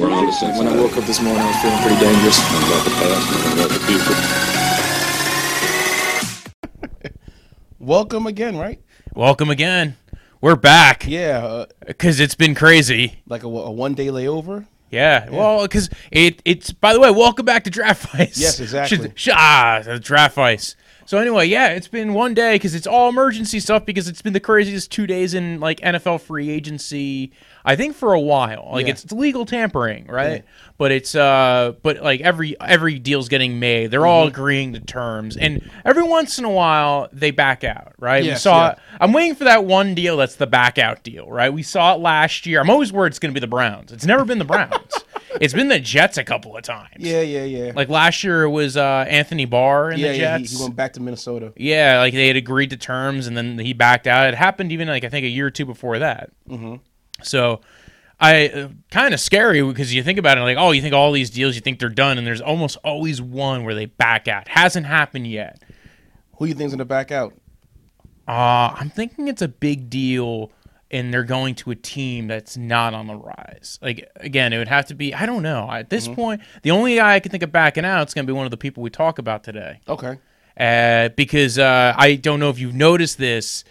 We're on to something. When I woke up this morning, I was feeling pretty dangerous. I'm about the past and I'm about the future. Welcome again, right? Welcome again. We're back. Yeah. Because it's been crazy. Like a one-day layover? Yeah. Well, because it's, by the way, welcome back to Draft Vice. Yes, exactly. Draft Vice. So anyway, yeah, it's been one day because it's all emergency stuff because it's been the craziest 2 days in, like, NFL free agency, I think, for a while. Like, it's legal tampering, right? Yeah. But it's but every deal's getting made. They're all agreeing to terms. And every once in a while, they back out, right? Yes, we saw it. I'm waiting for that one deal that's the back out deal, right? We saw it last year. I'm always worried it's going to be the Browns. It's never been the Browns. It's been the Jets a couple of times. Yeah. Like last year, it was Anthony Barr and the Jets. Yeah, he went back to Minnesota. Yeah, like they had agreed to terms, and then he backed out. It happened even like I think a year or two before that. Mm-hmm. So, kind of scary because you think about it, like, oh, you think all these deals, you think they're done, and there's almost always one where they back out. Hasn't happened yet. Who do you think's gonna back out? I'm thinking it's a big deal. And they're going to a team that's not on the rise. Like, again, it would have to be, I don't know. At this point, the only guy I can think of backing out is going to be one of the people we talk about today. Okay. Because I don't know if you've noticed this.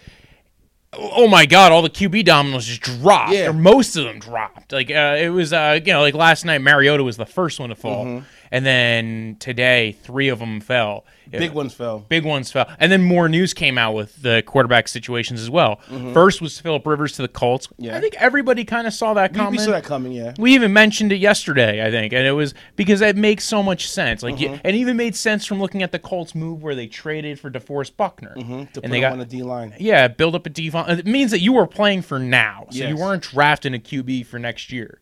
Oh, my God, all the QB dominoes just dropped. Yeah. Or most of them dropped. Like, it was, like last night, Mariota was the first one to fall. Mm-hmm. And then today, three of them fell. Big ones fell. And then more news came out with the quarterback situations as well. Mm-hmm. First was Philip Rivers to the Colts. Yeah. I think everybody kind of saw that coming. We saw that coming, yeah. We even mentioned it yesterday, I think. And it was because that makes so much sense. Like, it even made sense from looking at the Colts move where they traded for DeForest Buckner. Mm-hmm. To and they got on the D-line. Yeah, build up a D-line. It means that you were playing for now. So you weren't drafting a QB for next year.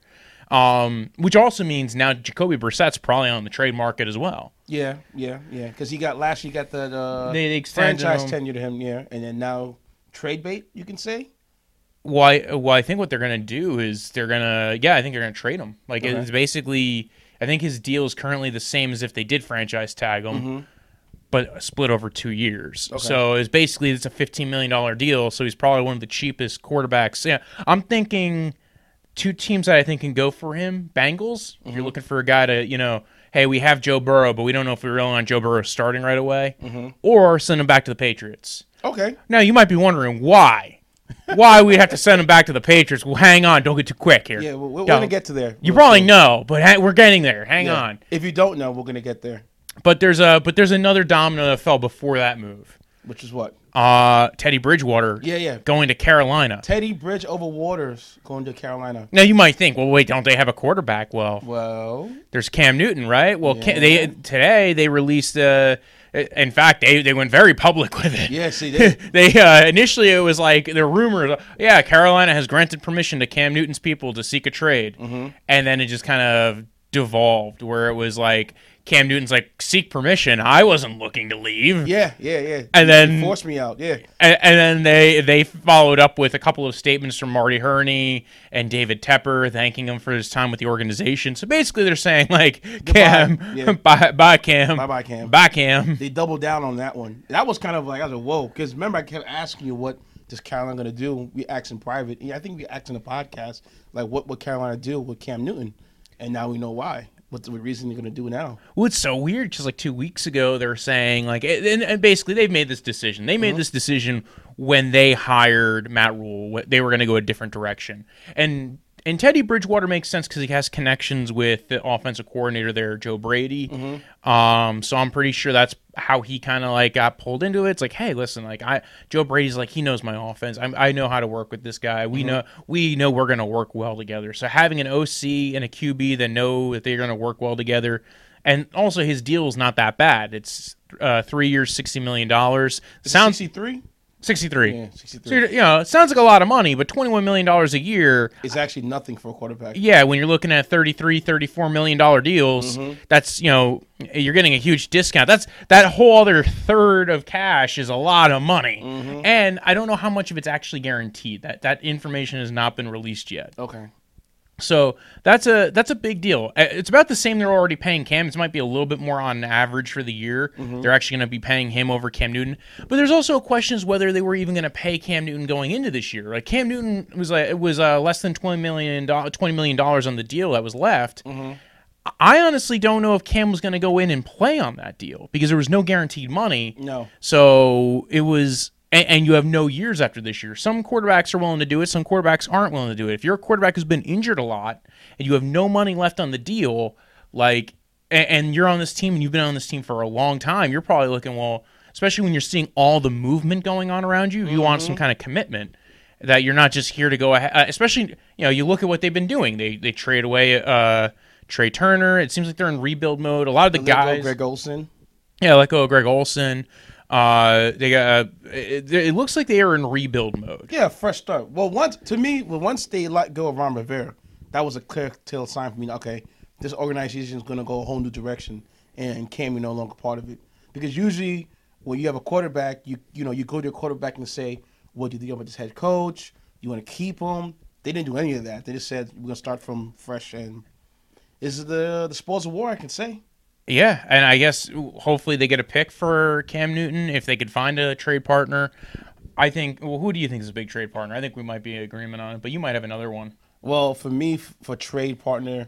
Which also means now Jacoby Brissett's probably on the trade market as well. Yeah. Because he got last year, he got the they franchise tenure to him, and then now trade bait, you can say. Well, I think what they're gonna do is they're gonna, I think they're gonna trade him. Like it's basically, I think his deal is currently the same as if they did franchise tag him, but split over 2 years. Okay. So it's basically a $15 million deal. So he's probably one of the cheapest quarterbacks. Yeah, I'm thinking. Two teams that I think can go for him, Bengals. If you're looking for a guy to, hey, we have Joe Burrow, but we don't know if we rely on Joe Burrow starting right away, or send him back to the Patriots. Okay. Now, you might be wondering why. Why we have to send him back to the Patriots. Well, hang on. Don't get too quick here. Yeah, we're going to get to there. You probably know, but we're getting there. Hang on. If you don't know, we're going to get there. But there's another domino that fell before that move. Which is what? Teddy Bridgewater going to Carolina. Teddy Bridge over Waters going to Carolina. Now, you might think, well, wait, don't they have a quarterback? Well, there's Cam Newton, right? Well, they released in fact, they went very public with it. Yes, they did. Initially, it was like the rumors, Carolina has granted permission to Cam Newton's people to seek a trade. And then it just kind of devolved where it was like, Cam Newton's like, seek permission. I wasn't looking to leave. Yeah. And then forced me out. Yeah. And then they followed up with a couple of statements from Marty Herney and David Tepper, thanking him for his time with the organization. So basically, they're saying like, Cam, bye, Cam, bye, Cam, bye, Cam. They doubled down on that one. That was kind of like, I was like, whoa, because remember I kept asking you what is Carolina going to do? We asked in private. I think we asked in the podcast like, what would Carolina do with Cam Newton? And now we know why. What's the reason you're going to do now? Well, it's so weird because, 2 weeks ago, they were saying, and basically they've made this decision. They made this decision when they hired Matt Rule. They were going to go a different direction. And Teddy Bridgewater makes sense because he has connections with the offensive coordinator there, Joe Brady. So I'm pretty sure that's how he kind of got pulled into it. It's like, hey, listen, Joe Brady's he knows my offense. I know how to work with this guy. We know we're going to work well together. So having an OC and a QB that know that they're going to work well together, and also his deal is not that bad. It's 3 years, $60 million. Sounds 63. 63. Yeah, 63. So, it sounds like a lot of money, but $21 million a year is actually nothing for a quarterback. Yeah, when you're looking at $33, $34 million deals, that's, you're getting a huge discount. That whole other third of cash is a lot of money. And I don't know how much of it's actually guaranteed. That information has not been released yet. Okay. So that's a big deal. It's about the same they're already paying Cam. It might be a little bit more on average for the year. Mm-hmm. They're actually going to be paying him over Cam Newton. But there's also questions whether they were even going to pay Cam Newton going into this year. Like Cam Newton was less than $20 million on the deal that was left. Mm-hmm. I honestly don't know if Cam was going to go in and play on that deal because there was no guaranteed money. No. So it was. And you have no years after this year. Some quarterbacks are willing to do it. Some quarterbacks aren't willing to do it. If you're a quarterback who's been injured a lot and you have no money left on the deal, like, and you're on this team and you've been on this team for a long time, you're probably looking, well, especially when you're seeing all the movement going on around you, you want some kind of commitment that you're not just here to go ahead. Especially, you know, you look at what they've been doing. They trade away Trai Turner. It seems like they're in rebuild mode. A lot of the guys. Let go Greg Olsen. Yeah, let go of Greg Olsen. They got. It looks like they are in rebuild mode. Yeah, fresh start. Well, once they let go of Ron Rivera, that was a clear-tail sign for me. Okay, this organization is going to go a whole new direction, and Cam is no longer part of it. Because usually, when you have a quarterback, you go to your quarterback and say, "What do you think about this head coach? You want to keep him?" They didn't do any of that. They just said, "We're going to start from fresh." And this is the spoils of war, I can say. Yeah, and I guess hopefully they get a pick for Cam Newton if they could find a trade partner. I think – well, who do you think is a big trade partner? I think we might be in agreement on it, but you might have another one. Well, for me, for trade partner,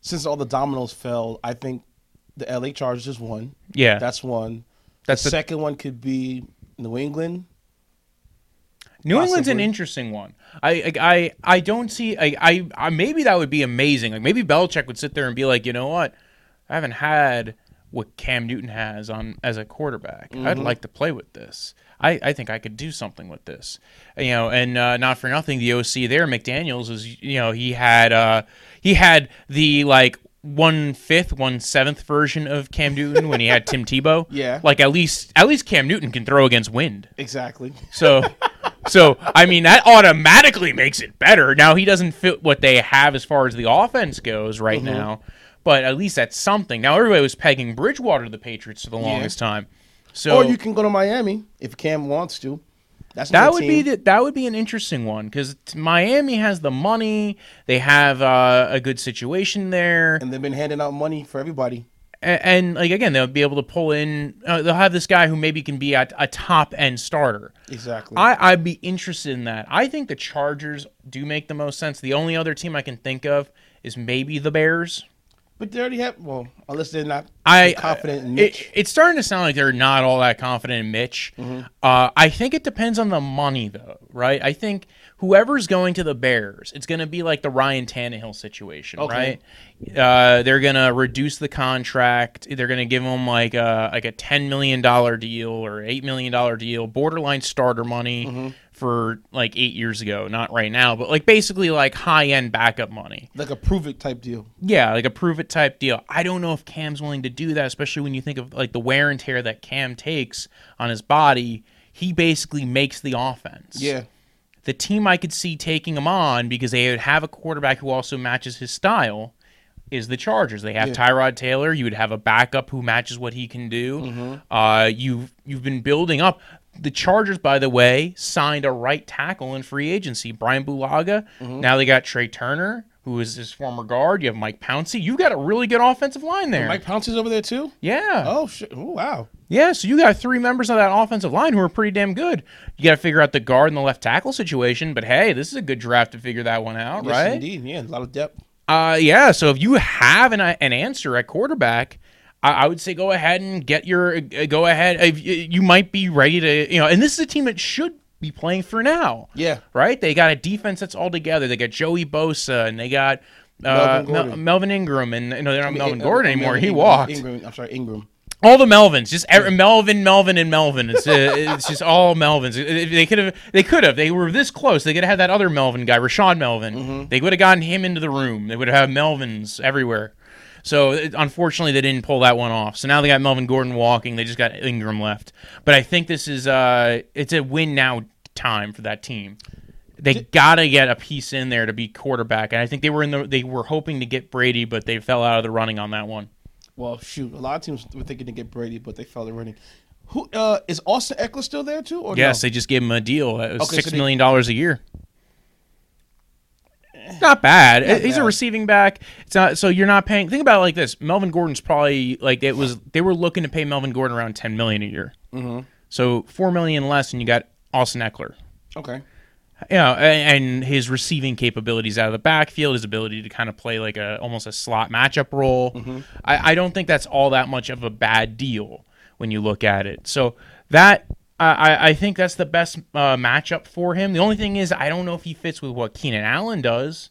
since all the dominoes fell, I think the L.A. Chargers is one. Yeah. That's one. The second one could be New England. New England's an interesting one. I don't see – I maybe that would be amazing. Like maybe Belichick would sit there and be like, you know what? I haven't had what Cam Newton has on as a quarterback. Mm-hmm. I'd like to play with this. I think I could do something with this. You know, and not for nothing, the OC there, McDaniels, is you know he had the like 1/5, 1/7 version of Cam Newton when he had Tim Tebow. Yeah, like at least Cam Newton can throw against wind. Exactly. So I mean that automatically makes it better. Now he doesn't fit what they have as far as the offense goes right mm-hmm. now. But at least that's something. Now, everybody was pegging Bridgewater to the Patriots for the longest time. So, or you can go to Miami if Cam wants to. That would be an interesting one because Miami has the money. They have a good situation there. And they've been handing out money for everybody. And like again, they'll be able to pull in. They'll have this guy who maybe can be a top-end starter. Exactly. I'd be interested in that. I think the Chargers do make the most sense. The only other team I can think of is maybe the Bears. But they already have, well, unless they're not confident in Mitch. It's starting to sound like they're not all that confident in Mitch. Mm-hmm. I think it depends on the money, though, right? I think whoever's going to the Bears, it's going to be like the Ryan Tannehill situation, okay. right? They're going to reduce the contract. They're going to give him like a $10 million deal or $8 million deal, borderline starter money mm-hmm. for like 8 years ago, not right now, but like basically like high-end backup money. Like a prove-it type deal. Yeah, like a prove-it type deal. I don't know if Cam's willing to do that, especially when you think of like the wear and tear that Cam takes on his body. He basically makes the offense. Yeah. The team I could see taking him on because they would have a quarterback who also matches his style is the Chargers. They have Tyrod Taylor. You would have a backup who matches what he can do. Mm-hmm. You've been building up. The Chargers, by the way, signed a right tackle in free agency, Brian Bulaga. Mm-hmm. Now they got Trai Turner, who is his former guard. You have Mike Pouncey. You've got a really good offensive line there. And Mike Pouncey's over there too? Yeah. Oh, shit. Oh, wow. Yeah, so you got three members of that offensive line who are pretty damn good. You got to figure out the guard and the left tackle situation, but hey, this is a good draft to figure that one out, yes, right? Yes, indeed. Yeah, a lot of depth. Yeah, so if you have an answer at quarterback, I would say go ahead and get your go ahead. You might be ready to, you know, and this is a team that should be playing for now. Yeah. Right? They got a defense that's all together. They got Joey Bosa and they got Melvin Ingram. And no, they're not Melvin Gordon anymore. He walked. Ingram. All the Melvins, just Melvin. It's just all Melvins. They could have. They were this close. They could have had that other Melvin guy, Rashad Melvin. Mm-hmm. They would have gotten him into the room. They would have had Melvins everywhere. So, unfortunately, they didn't pull that one off. So, now they got Melvin Gordon walking. They just got Ingram left. But I think this is it's a win-now time for that team. They got to get a piece in there to be quarterback. And I think they were hoping to get Brady, but they fell out of the running on that one. Well, shoot. A lot of teams were thinking to get Brady, but they fell out of the running. Who, is Austin Ekeler still there, too? Or yes, no? They just gave him a deal. It was $6 million a year. It's not bad. He's a receiving back. It's not, so you're not paying. Think about it like this: Melvin Gordon's probably like it was. They were looking to pay Melvin Gordon around $10 million a year. Mm-hmm. So $4 million less, and you got Austin Ekeler. Okay. Yeah, you know, and his receiving capabilities out of the backfield, his ability to kind of play like almost a slot matchup role. Mm-hmm. I don't think that's all that much of a bad deal when you look at it. So that I think that's the best matchup for him. The only thing is I don't know if he fits with what Keenan Allen does,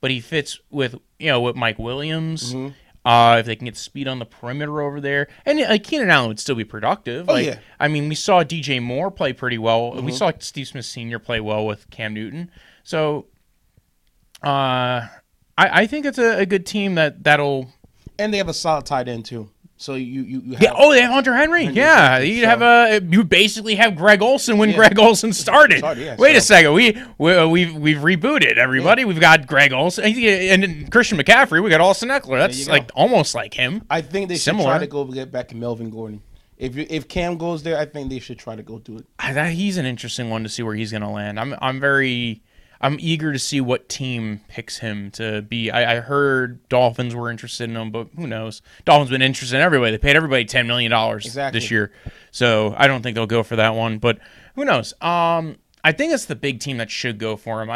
but he fits with with Mike Williams. Mm-hmm. If they can get speed on the perimeter over there. And Keenan Allen would still be productive. Oh, yeah. I mean, we saw DJ Moore play pretty well. Mm-hmm. We saw Steve Smith Sr. play well with Cam Newton. So I think it's a good team that'll... And they have a solid tight end, too. So you have... Yeah. Oh, they have Hunter Henry. Yeah. You basically have Greg Olsen when Greg Olsen started. Wait a second. We've rebooted everybody. Yeah. We've got Greg Olsen and Christian McCaffrey. We got Austin Ekeler. That's almost like him. I think they should try to go get back to Melvin Gordon. If Cam goes there, I think they should try to go do it. He's an interesting one to see where he's going to land. I'm eager to see what team picks him to be. I heard Dolphins were interested in him, but who knows? Dolphins been interested in everybody. They paid everybody $10 million this year. So I don't think they'll go for that one, but who knows? I think it's the big team that should go for him.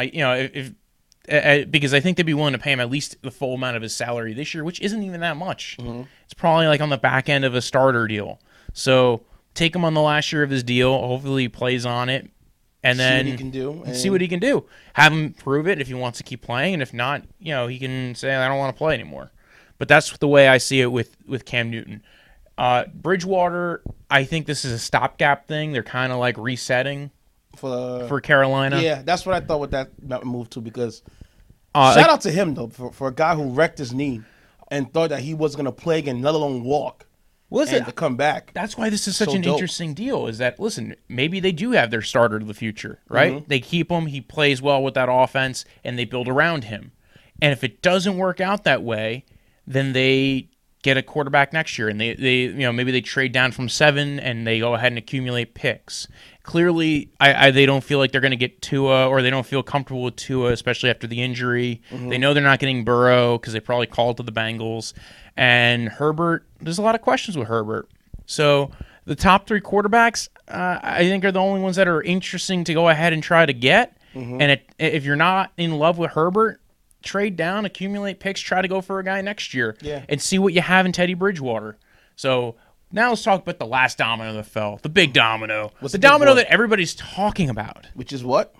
Because I think they'd be willing to pay him at least the full amount of his salary this year, which isn't even that much. Mm-hmm. It's probably like on the back end of a starter deal. So take him on the last year of his deal. Hopefully he plays on it. And then see what he can do. Have him prove it if he wants to keep playing, and if not, he can say, I don't want to play anymore. But that's the way I see it with Cam Newton. Bridgewater, I think this is a stopgap thing. They're kind of like resetting for Carolina. Yeah, that's what I thought with that move, too, because shout out to him, though, for a guy who wrecked his knee and thought that he was going to play again, let alone walk. To come back. That's why this is such an interesting deal is that, listen, maybe they do have their starter of the future, right? Mm-hmm. They keep him, he plays well with that offense, and they build around him. And if it doesn't work out that way, then they get a quarterback next year, and they maybe they trade down from 7 and they go ahead and accumulate picks. Clearly, they don't feel like they're going to get Tua, or they don't feel comfortable with Tua, especially after the injury. Mm-hmm. They know they're not getting Burrow because they probably called to the Bengals. And Herbert, there's a lot of questions with Herbert. So the top 3 quarterbacks, I think, are the only ones that are interesting to go ahead and try to get. Mm-hmm. And if you're not in love with Herbert, trade down, accumulate picks, try to go for a guy next year, and see what you have in Teddy Bridgewater. So now let's talk about the last domino that fell, the big domino. What's the domino that everybody's talking about? Which is what?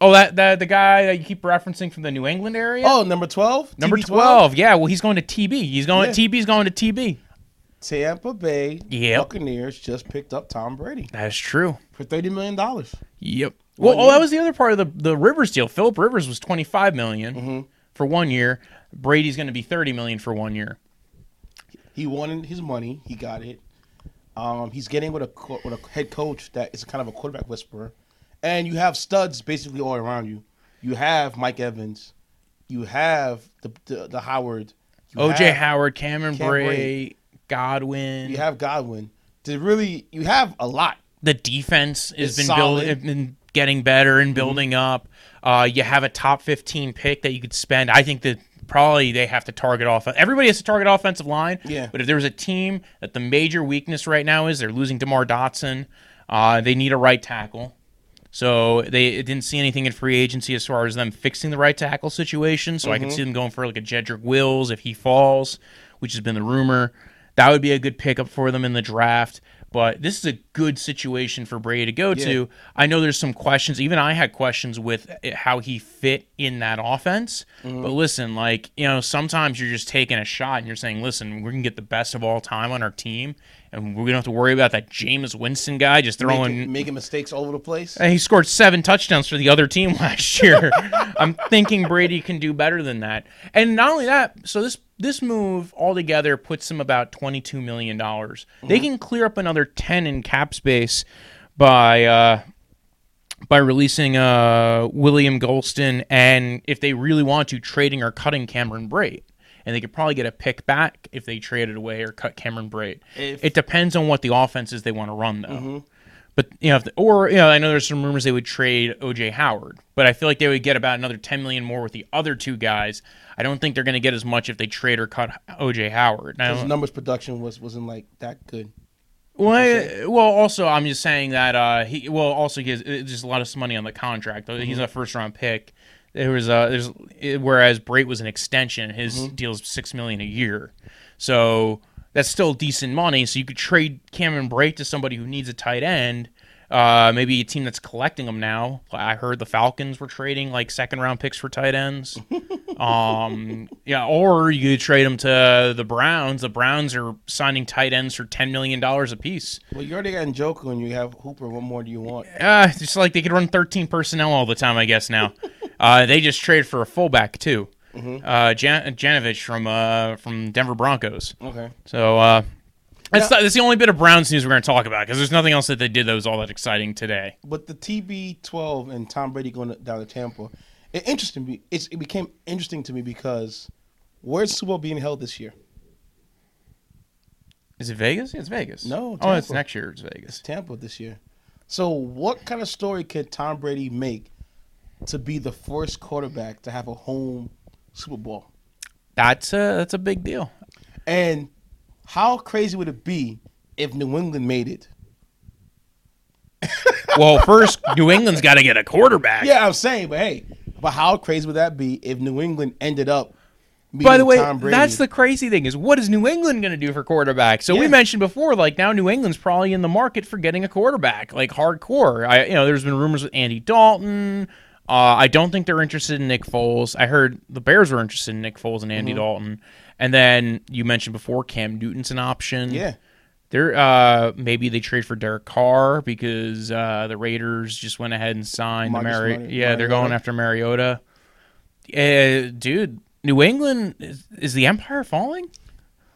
Oh, that the guy that you keep referencing from the New England area? Oh, number 12? Number 12, yeah. Well, he's going to TB. TB's going to TB. Tampa Bay Buccaneers just picked up Tom Brady. That's true. For $30 million. Yep. Well, that was the other part of the Rivers deal. Philip Rivers was $25 million for 1 year. Brady's going to be $30 million for 1 year. He wanted his money. He got it. He's getting with a head coach that is kind of a quarterback whisperer. And you have studs basically all around you. You have Mike Evans. You have the Howard. O.J. Howard, Cameron Brate, Godwin. You have Godwin. You have a lot. The defense has been getting better and building up. You have a top 15 pick that you could spend. I think that probably they have to target offense. Everybody has to target offensive line. Yeah. But if there was a team that the major weakness right now is they're losing DeMar Dotson, they need a right tackle. So they didn't see anything in free agency as far as them fixing the right tackle situation. So I could see them going for like a Jedrick Wills if he falls, which has been the rumor. That would be a good pickup for them in the draft. But this is a good situation for Brady to go to. I know there's some questions. Even I had questions with how he fit in that offense. Mm-hmm. But listen, sometimes you're just taking a shot and you're saying, listen, we're going to get the best of all time on our team. And we don't have to worry about that Jameis Winston guy just making mistakes all over the place. And he scored 7 touchdowns for the other team last year. I'm thinking Brady can do better than that. And not only that, so this move altogether puts them about $22 million. Mm-hmm. They can clear up another 10 in cap space by releasing William Golston, and if they really want to, trading or cutting Cameron Brate. And they could probably get a pick back if they traded away or cut Cameron Brate. It depends on what the offenses they want to run, though. Mm-hmm. But, you know, I know there's some rumors they would trade O.J. Howard, but I feel like they would get about another $10 million more with the other two guys. I don't think they're going to get as much if they trade or cut O.J. Howard. His numbers production wasn't like that good. Well, also I'm just saying that he has just a lot of money on the contract. Mm-hmm. He's a first round pick. Whereas Brate was an extension. His deal's $6 million a year, so. That's still decent money, so you could trade Cameron Brate to somebody who needs a tight end, maybe a team that's collecting them now. I heard the Falcons were trading like second-round picks for tight ends. Or you could trade them to the Browns. The Browns are signing tight ends for $10 million a piece. Well, you already got Njoku and you have Hooper. What more do you want? Just like they could run 13 personnel all the time, I guess, now. They just traded for a fullback, too. Mm-hmm. Janovich from Denver Broncos. Okay. So that's the only bit of Browns news we're going to talk about, because there's nothing else that they did that was all that exciting today. But the TB12 and Tom Brady going down to Tampa, it became interesting to me because where's Super Bowl being held this year? Is it Vegas? Yeah, it's Vegas. No, Tampa. Oh, it's next year. It's Vegas. It's Tampa this year. So what kind of story could Tom Brady make to be the first quarterback to have a home Super Bowl? That's a big deal. And how crazy would it be if New England made it? Well, first, New England's got to get a quarterback. Yeah, I'm saying, but how crazy would that be if New England ended up beating Tom Brady? By the way, that's the crazy thing is, what is New England going to do for quarterback? So we mentioned before, like, now New England's probably in the market for getting a quarterback, like hardcore. There's been rumors with Andy Dalton. I don't think they're interested in Nick Foles. I heard the Bears were interested in Nick Foles and Andy Dalton. And then you mentioned before Cam Newton's an option. Yeah. Maybe they trade for Derek Carr because the Raiders just went ahead and signed Mariota. Yeah, they're going after Mariota. Dude, New England, is the empire falling?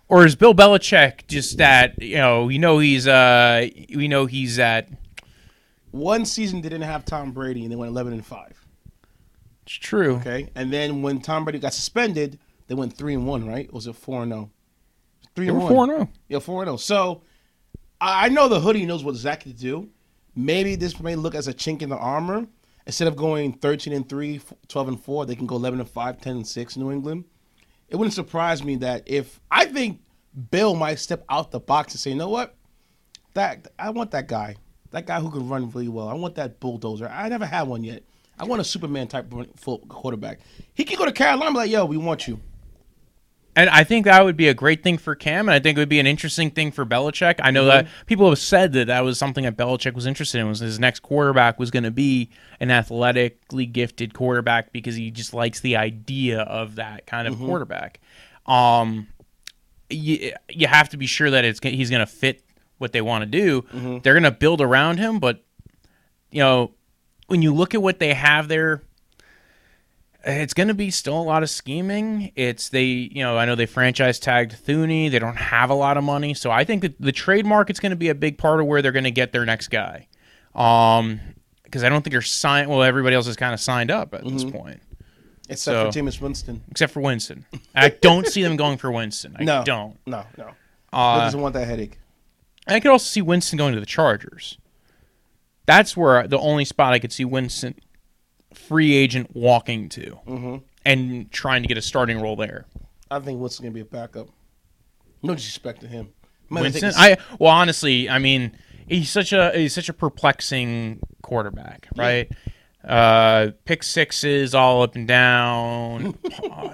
Or is Bill Belichick just that, he's at... One season they didn't have Tom Brady, and they went 11-5. It's true. Okay, and then when Tom Brady got suspended, they went 3-1, right? Or was it 4-0? 3-1. 4-0. Yeah, 4-0. So I know the hoodie knows what exactly to do. Maybe this may look as a chink in the armor. Instead of going 13-3, 12-4, they can go 11-5, 10-6. New England. It wouldn't surprise me that I think Bill might step out the box and say, you know what, I want that guy. That guy who can run really well. I want that bulldozer. I never had one yet. I want a Superman type quarterback. He could go to Carolina and be like, yo, we want you. And I think that would be a great thing for Cam, and I think it would be an interesting thing for Belichick. I know that people have said that was something that Belichick was interested in, was his next quarterback was going to be an athletically gifted quarterback because he just likes the idea of that kind of quarterback. You have to be sure that he's going to fit what they want to do. They're going to build around him, but when you look at what they have there, it's going to be still a lot of scheming. I know they franchise tagged Thuney. They don't have a lot of money, so I think that the trade market's going to be a big part of where they're going to get their next guy, because I don't think they're signed. Well, everybody else is kind of signed up at this point. Except for Jameis Winston. Except for Winston. I don't see them going for Winston. I don't. No. Who doesn't want that headache? I could also see Winston going to the Chargers. That's where the only spot I could see Winston, free agent, walking to and trying to get a starting role there. I think Winston's going to be a backup. No disrespect to him. Winston? He's such a perplexing quarterback, right? Yeah. Pick sixes all up and down,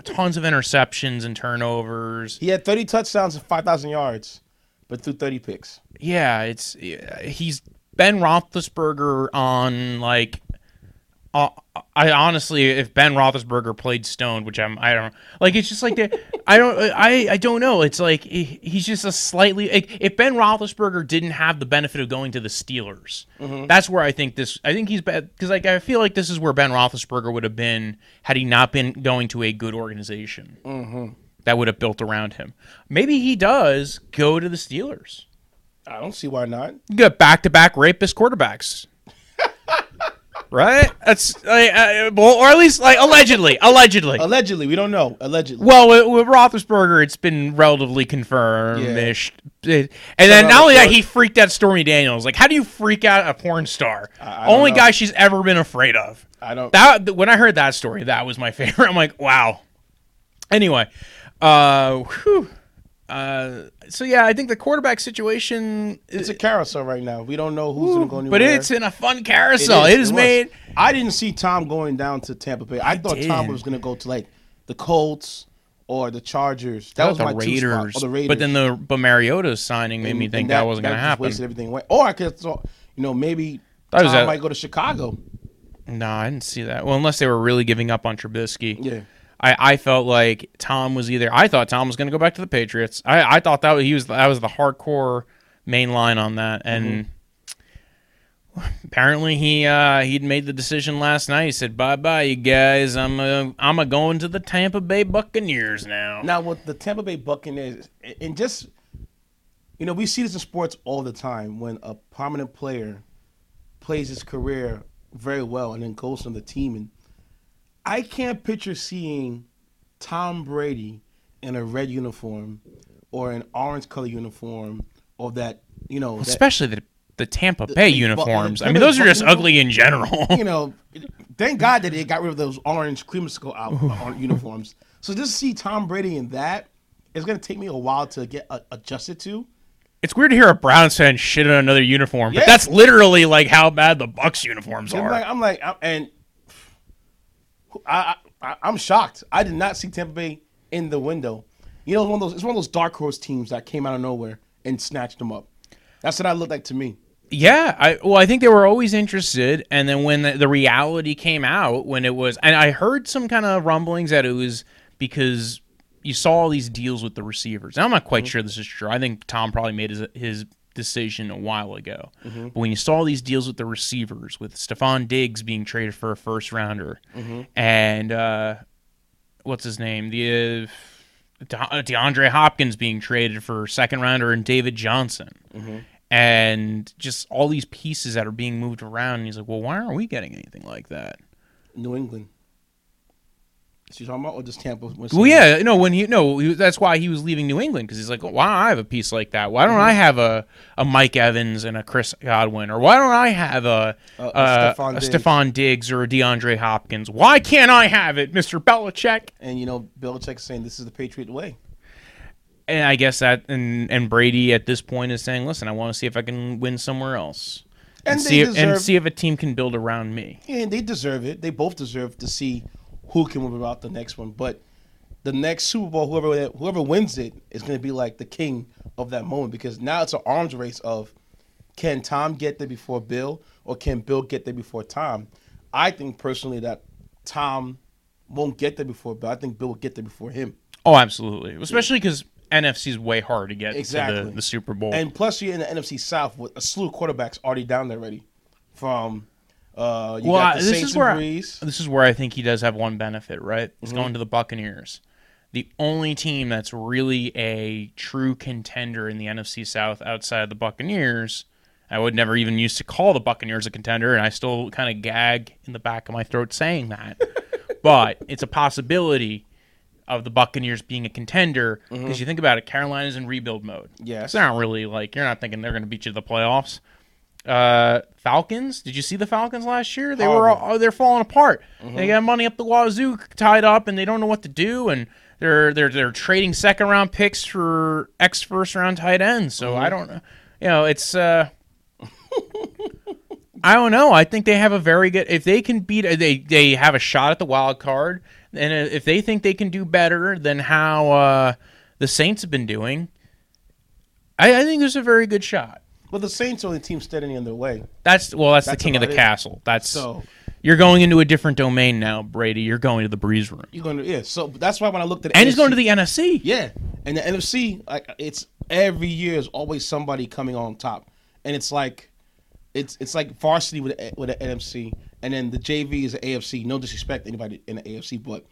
tons of interceptions and turnovers. He had 30 touchdowns and 5,000 yards. But through 30 picks. Yeah, he's Ben Roethlisberger on, like, I honestly, if Ben Roethlisberger played stoned, which I don't know. Like, it's just like that. I don't know. It's like he's just a slightly, like, if Ben Roethlisberger didn't have the benefit of going to the Steelers, that's where I think he's bad, because, like, I feel like this is where Ben Roethlisberger would have been had he not been going to a good organization. That would have built around him. Maybe he does go to the Steelers. I don't see why not. You got back-to-back rapist quarterbacks. right? That's well, or at least like allegedly. We don't know. Allegedly. Well, with Roethlisberger, it's been relatively confirmed-ish. Yeah. And then not only that, he freaked out Stormy Daniels. Like, how do you freak out a porn star? Only guy she's ever been afraid of. I don't. That when I heard that story, that was my favorite. I'm like, wow. Anyway, so yeah, I think the quarterback situation is a carousel right now. We don't know who's going to go anywhere. But it's in a fun carousel. It is made. I didn't see Tom going down to Tampa Bay. I thought Tom was going to go to like the Colts or the Chargers. That was my Raiders. Or the Raiders. But then the Mariota signing made me think that wasn't going to happen. Wasted everything away. Or I could have thought, maybe Tom might go to Chicago. No, I didn't see that. Well, unless they were really giving up on Trubisky. Yeah. I felt like Tom was either. I thought Tom was going to go back to the Patriots. I thought that was the hardcore main line on that, and apparently he'd made the decision last night. He said, "Bye bye, you guys. I'm going to the Tampa Bay Buccaneers now." Now with the Tampa Bay Buccaneers, and just we see this in sports all the time when a prominent player plays his career very well and then goes on the team and. I can't picture seeing Tom Brady in a red uniform or an orange color uniform or that, especially the Tampa Bay uniforms. I mean, those are just ugly in general. Thank God that they got rid of those orange creamsicle uniforms. So just see Tom Brady in that, it's going to take me a while to get adjusted to. It's weird to hear a Browns fan shit on another uniform, but that's literally like how bad the Bucs uniforms are. I'm shocked. I did not see Tampa Bay in the window. It's one of those dark horse teams that came out of nowhere and snatched them up. That's what that looked like to me. Yeah. I think they were always interested, and then when the reality came out, when it was, and I heard some kind of rumblings that it was because you saw all these deals with the receivers. Now, I'm not quite sure this is true. I think Tom probably made his decision a while ago. Mm-hmm. But when you saw these deals with the receivers, with Stephon Diggs being traded for a first rounder, and what's his name? The DeAndre Hopkins being traded for a second rounder and David Johnson. Mm-hmm. And just all these pieces that are being moved around. And he's like, well, why aren't we getting anything like that? New England. Is he talking about or just Tampa? Well, yeah, that's why he was leaving New England, because he's like, why don't I have a piece like that? Why don't I have a Mike Evans and a Chris Godwin, or why don't I have a Stephon Diggs or a DeAndre Hopkins? Why can't I have it, Mr. Belichick? And Belichick's saying this is the Patriot way, and I guess that and Brady at this point is saying, listen, I want to see if I can win somewhere else, and see if a team can build around me. And they deserve it. They both deserve to see. Who can win about the next one? But the next Super Bowl, whoever wins it is going to be like the king of that moment, because now it's an arms race of can Tom get there before Bill or can Bill get there before Tom? I think personally that Tom won't get there before Bill. I think Bill will get there before him. Oh, absolutely. Especially because NFC is way hard to get to the Super Bowl. And plus you're in the NFC South with a slew of quarterbacks already down there already from – this is where I think he does have one benefit, right? He's going to the Buccaneers, the only team that's really a true contender in the NFC South outside of the Buccaneers. I would never even used to call the Buccaneers a contender, and I still kind of gag in the back of my throat saying that. But it's a possibility of the Buccaneers being a contender, because you think about it, Carolina's in rebuild mode. Yes. They're not really like, you're not thinking they're going to beat you to the playoffs. Falcons? Did you see the Falcons last year? They they're falling apart. They got money up the wazoo tied up, and they don't know what to do. And they're trading second round picks for ex first round tight ends. So I don't know. It's I don't know. I think they have a very good. If they can beat, they have a shot at the wild card. And if they think they can do better than how the Saints have been doing, I think there's a very good shot. Well, the Saints are the team standing in their way. That's the king of the castle. You're going into a different domain now, Brady. You're going to the Breeze Room. So that's why when I looked at he's going to the NFC. Yeah, and the NFC, like, it's every year is always somebody coming on top, and it's like varsity with the NFC, and then the JV is the AFC. No disrespect to anybody in the AFC, but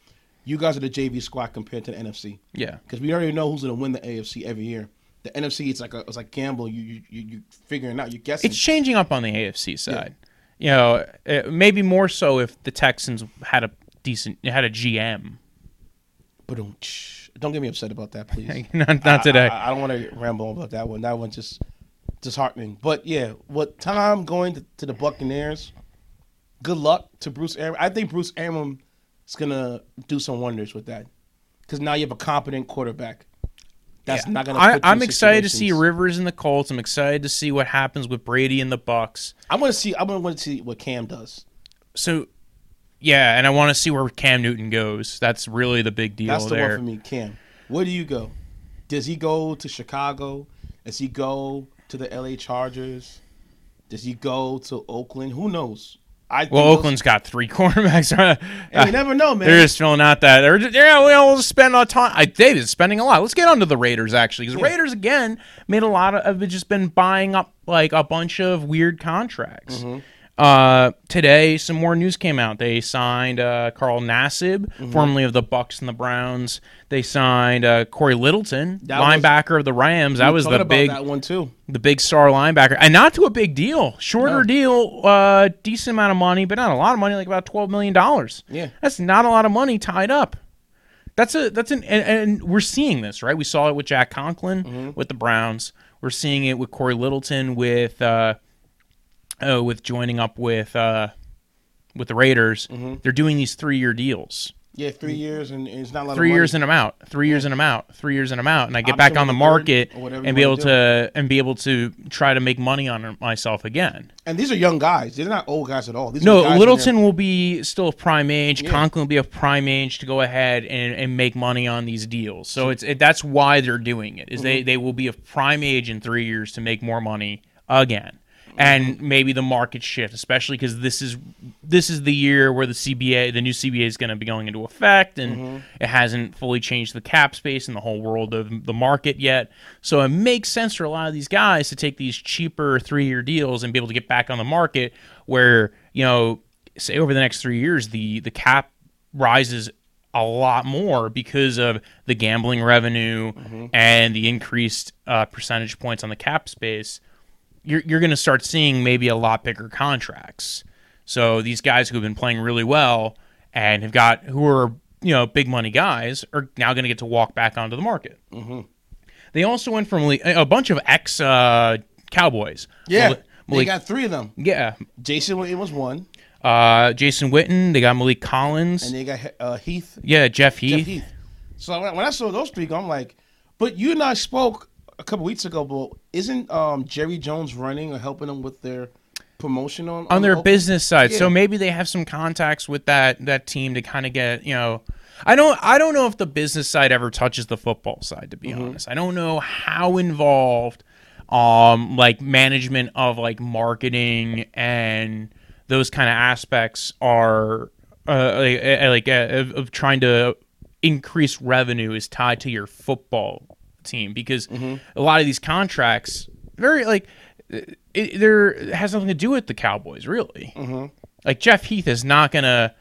you guys are the JV squad compared to the NFC. Yeah, because we already know who's going to win the AFC every year. The NFC, it's like gambling. You're figuring out. You're guessing. It's changing up on the AFC side. You know, maybe more so if the Texans had a GM. Don't get me upset about that, please. not today. I don't want to ramble about that one. That one's just disheartening. But yeah, with Tom going to the Buccaneers, good luck to Bruce Arum. I think Bruce Arum is going to do some wonders with that because now you have a competent quarterback. That's not going to. I'm excited to see Rivers and the Colts. I'm excited to see what happens with Brady and the Bucs. I want to see what Cam does. So, yeah, and I want to see where Cam Newton goes. That's really the big deal. That's the one for me, Cam. Where do you go? Does he go to Chicago? Does he go to the LA Chargers? Does he go to Oakland? Who knows? Oakland's got three cornerbacks. You never know, man. They're just filling out that. We'll spend a ton. They've been spending a lot. Let's get onto the Raiders, actually. Because Raiders, again, made a lot of – have just been buying up, like, a bunch of weird contracts. Mm-hmm. Today, some more news came out. They signed Carl Nassib, formerly of the Bucs and the Browns. They signed Corey Littleton, linebacker of the Rams. That was the big about that one too. The big star linebacker, and not to a big deal, shorter deal, decent amount of money, but not a lot of money, like about $12 million. Yeah, that's not a lot of money tied up. And we're seeing this, right? We saw it with Jack Conklin with the Browns. We're seeing it with Corey Littleton with joining up with the Raiders. They're doing these 3-year deals. Yeah, 3 years, and it's not a lot of money. 3 years and I'm out. 3 years and I'm out. 3 years and I'm out, and I get back on the market and be able to try to make money on myself again. And these are young guys; they're not old guys at all. No, Littleton will be still of prime age. Yeah. Conklin will be of prime age to go ahead and make money on these deals. So that's why they're doing it. Is they will be of prime age in 3 years to make more money again. And maybe the market shift, especially because this is the year where the new CBA is going to be going into effect, and it hasn't fully changed the cap space in the whole world of the market yet. So it makes sense for a lot of these guys to take these cheaper 3-year deals and be able to get back on the market where, you know, say over the next 3 years, the cap rises a lot more because of the gambling revenue and the increased percentage points on the cap space. You're going to start seeing maybe a lot bigger contracts. So these guys who have been playing really well and who are big money guys are now going to get to walk back onto the market. They also went from a bunch of ex Cowboys. Yeah, they got three of them. Yeah, Jason Witten was one. Jason Witten. They got Malik Collins. And they got Heath. Yeah, Jeff Heath. So when I saw those three, I'm like, but you and I spoke a couple weeks ago, but isn't Jerry Jones running or helping them with their promotion on their business side? Yeah. So maybe they have some contacts with that team to kind of get, you know, I don't know if the business side ever touches the football side, to be honest. I don't know how involved like management of like marketing and those kind of aspects are of trying to increase revenue is tied to your football team, because a lot of these contracts has nothing to do with the Cowboys, really. Like Jeff Heath is not gonna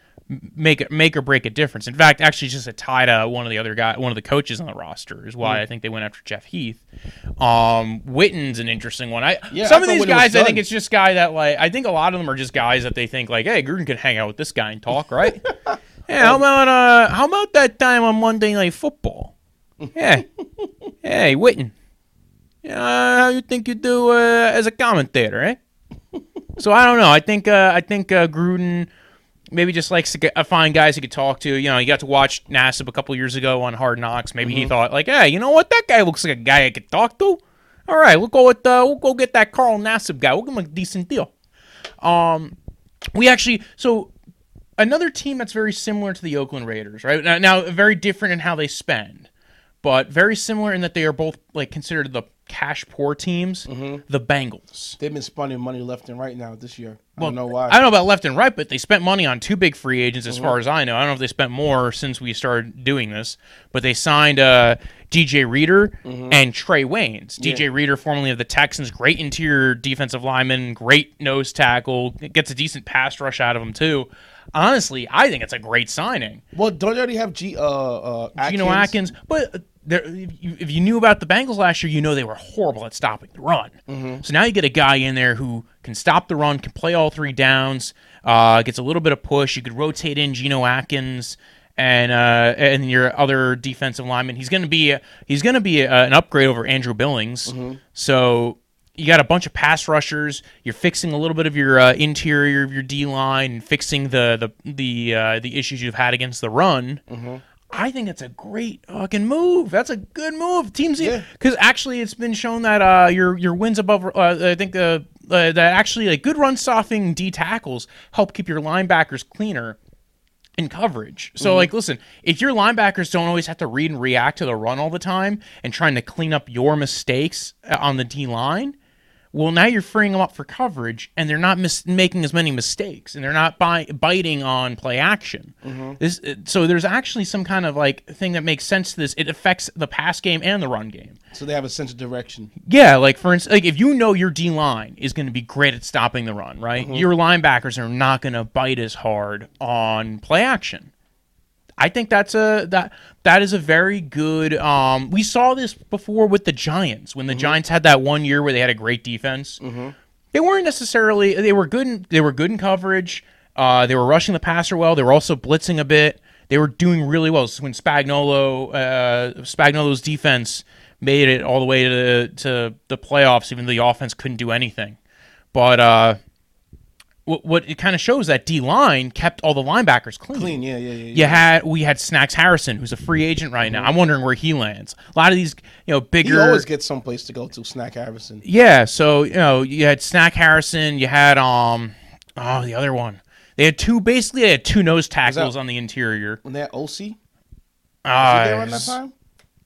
make or break a difference. In fact, actually, just a tie to one of the coaches on the roster is why I think they went after Jeff Heath. Witten's an interesting one. Some of these guys, I think it's just guy that like I think a lot of them are just guys that they think like, hey, Gruden could hang out with this guy and talk, right? Yeah, how about that time on Monday Night Football? Yeah. Hey, Witten, how you think you do as a commentator, eh? So I don't know. I think Gruden maybe just likes to find guys he could talk to. You know, he got to watch Nassib a couple years ago on Hard Knocks. Maybe he thought like, hey, you know what? That guy looks like a guy I could talk to. All right, we'll go get that Carl Nassib guy. We'll give him a decent deal. Another team that's very similar to the Oakland Raiders, right? Now very different in how they spend, but very similar in that they are both like considered the cash poor teams, the Bengals. They've been spending money left and right now this year. I don't know why. I don't know about left and right, but they spent money on two big free agents as far as I know. I don't know if they spent more since we started doing this, but they signed DJ Reader and Trey Waynes. DJ Reader, formerly of the Texans, great interior defensive lineman, great nose tackle, gets a decent pass rush out of him too. Honestly, I think it's a great signing. Well, don't they already have Geno Atkins? But if you knew about the Bengals last year, you know they were horrible at stopping the run. Mm-hmm. So now you get a guy in there who can stop the run, can play all three downs, gets a little bit of push. You could rotate in Geno Atkins and your other defensive lineman. He's going to be an upgrade over Andrew Billings. Mm-hmm. So you got a bunch of pass rushers. You're fixing a little bit of your interior of your D line and fixing the issues you've had against the run. Mm-hmm. I think it's a great fucking move. That's a good move, teams. Yeah. Because actually, it's been shown that your wins above. I think that actually like good run stopping D tackles help keep your linebackers cleaner in coverage. So mm-hmm. like, listen, if your linebackers don't always have to read and react to the run all the time and trying to clean up your mistakes on the D line. Well, now you're freeing them up for coverage, and they're not making as many mistakes, and they're not biting on play action. Mm-hmm. So there's actually some kind of like thing that makes sense to this. It affects the pass game and the run game. So they have a sense of direction. Yeah, like for instance, like if you know your D line is going to be great at stopping the run, right? Mm-hmm. Your linebackers are not going to bite as hard on play action. I think that is a very good. We saw this before with the Giants when the mm-hmm. Giants had that one year where they had a great defense. Mm-hmm. They weren't necessarily. They were good in coverage. They were rushing the passer well. They were also blitzing a bit. They were doing really well. So when Spagnuolo's defense made it all the way to the playoffs, even though the offense couldn't do anything. But what it kind of shows that D-line kept all the linebackers clean. Clean, yeah. We had Snacks Harrison, who's a free agent right now. I'm wondering where he lands. A lot of these, bigger... He always gets someplace to go to, Snack Harrison. Yeah, so, you had Snack Harrison, you had, the other one. They had two nose tackles on the interior. When they had OC? Was he there around that time?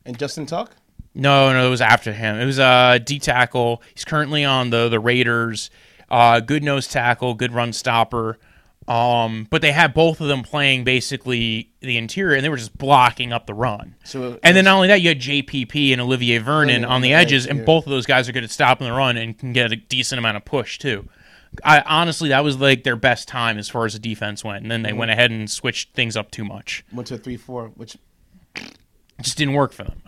And Justin Tuck? No, it was after him. It was D-tackle. He's currently on the Raiders. Good nose tackle, good run stopper. But they had both of them playing basically the interior, and they were just blocking up the run. And then not only that, you had JPP and Olivier Vernon on the edges, and both of those guys are good at stopping the run and can get a decent amount of push, too. Honestly, that was like their best time as far as the defense went, and then they went ahead and switched things up too much. Went to a 3-4, which... just didn't work for them.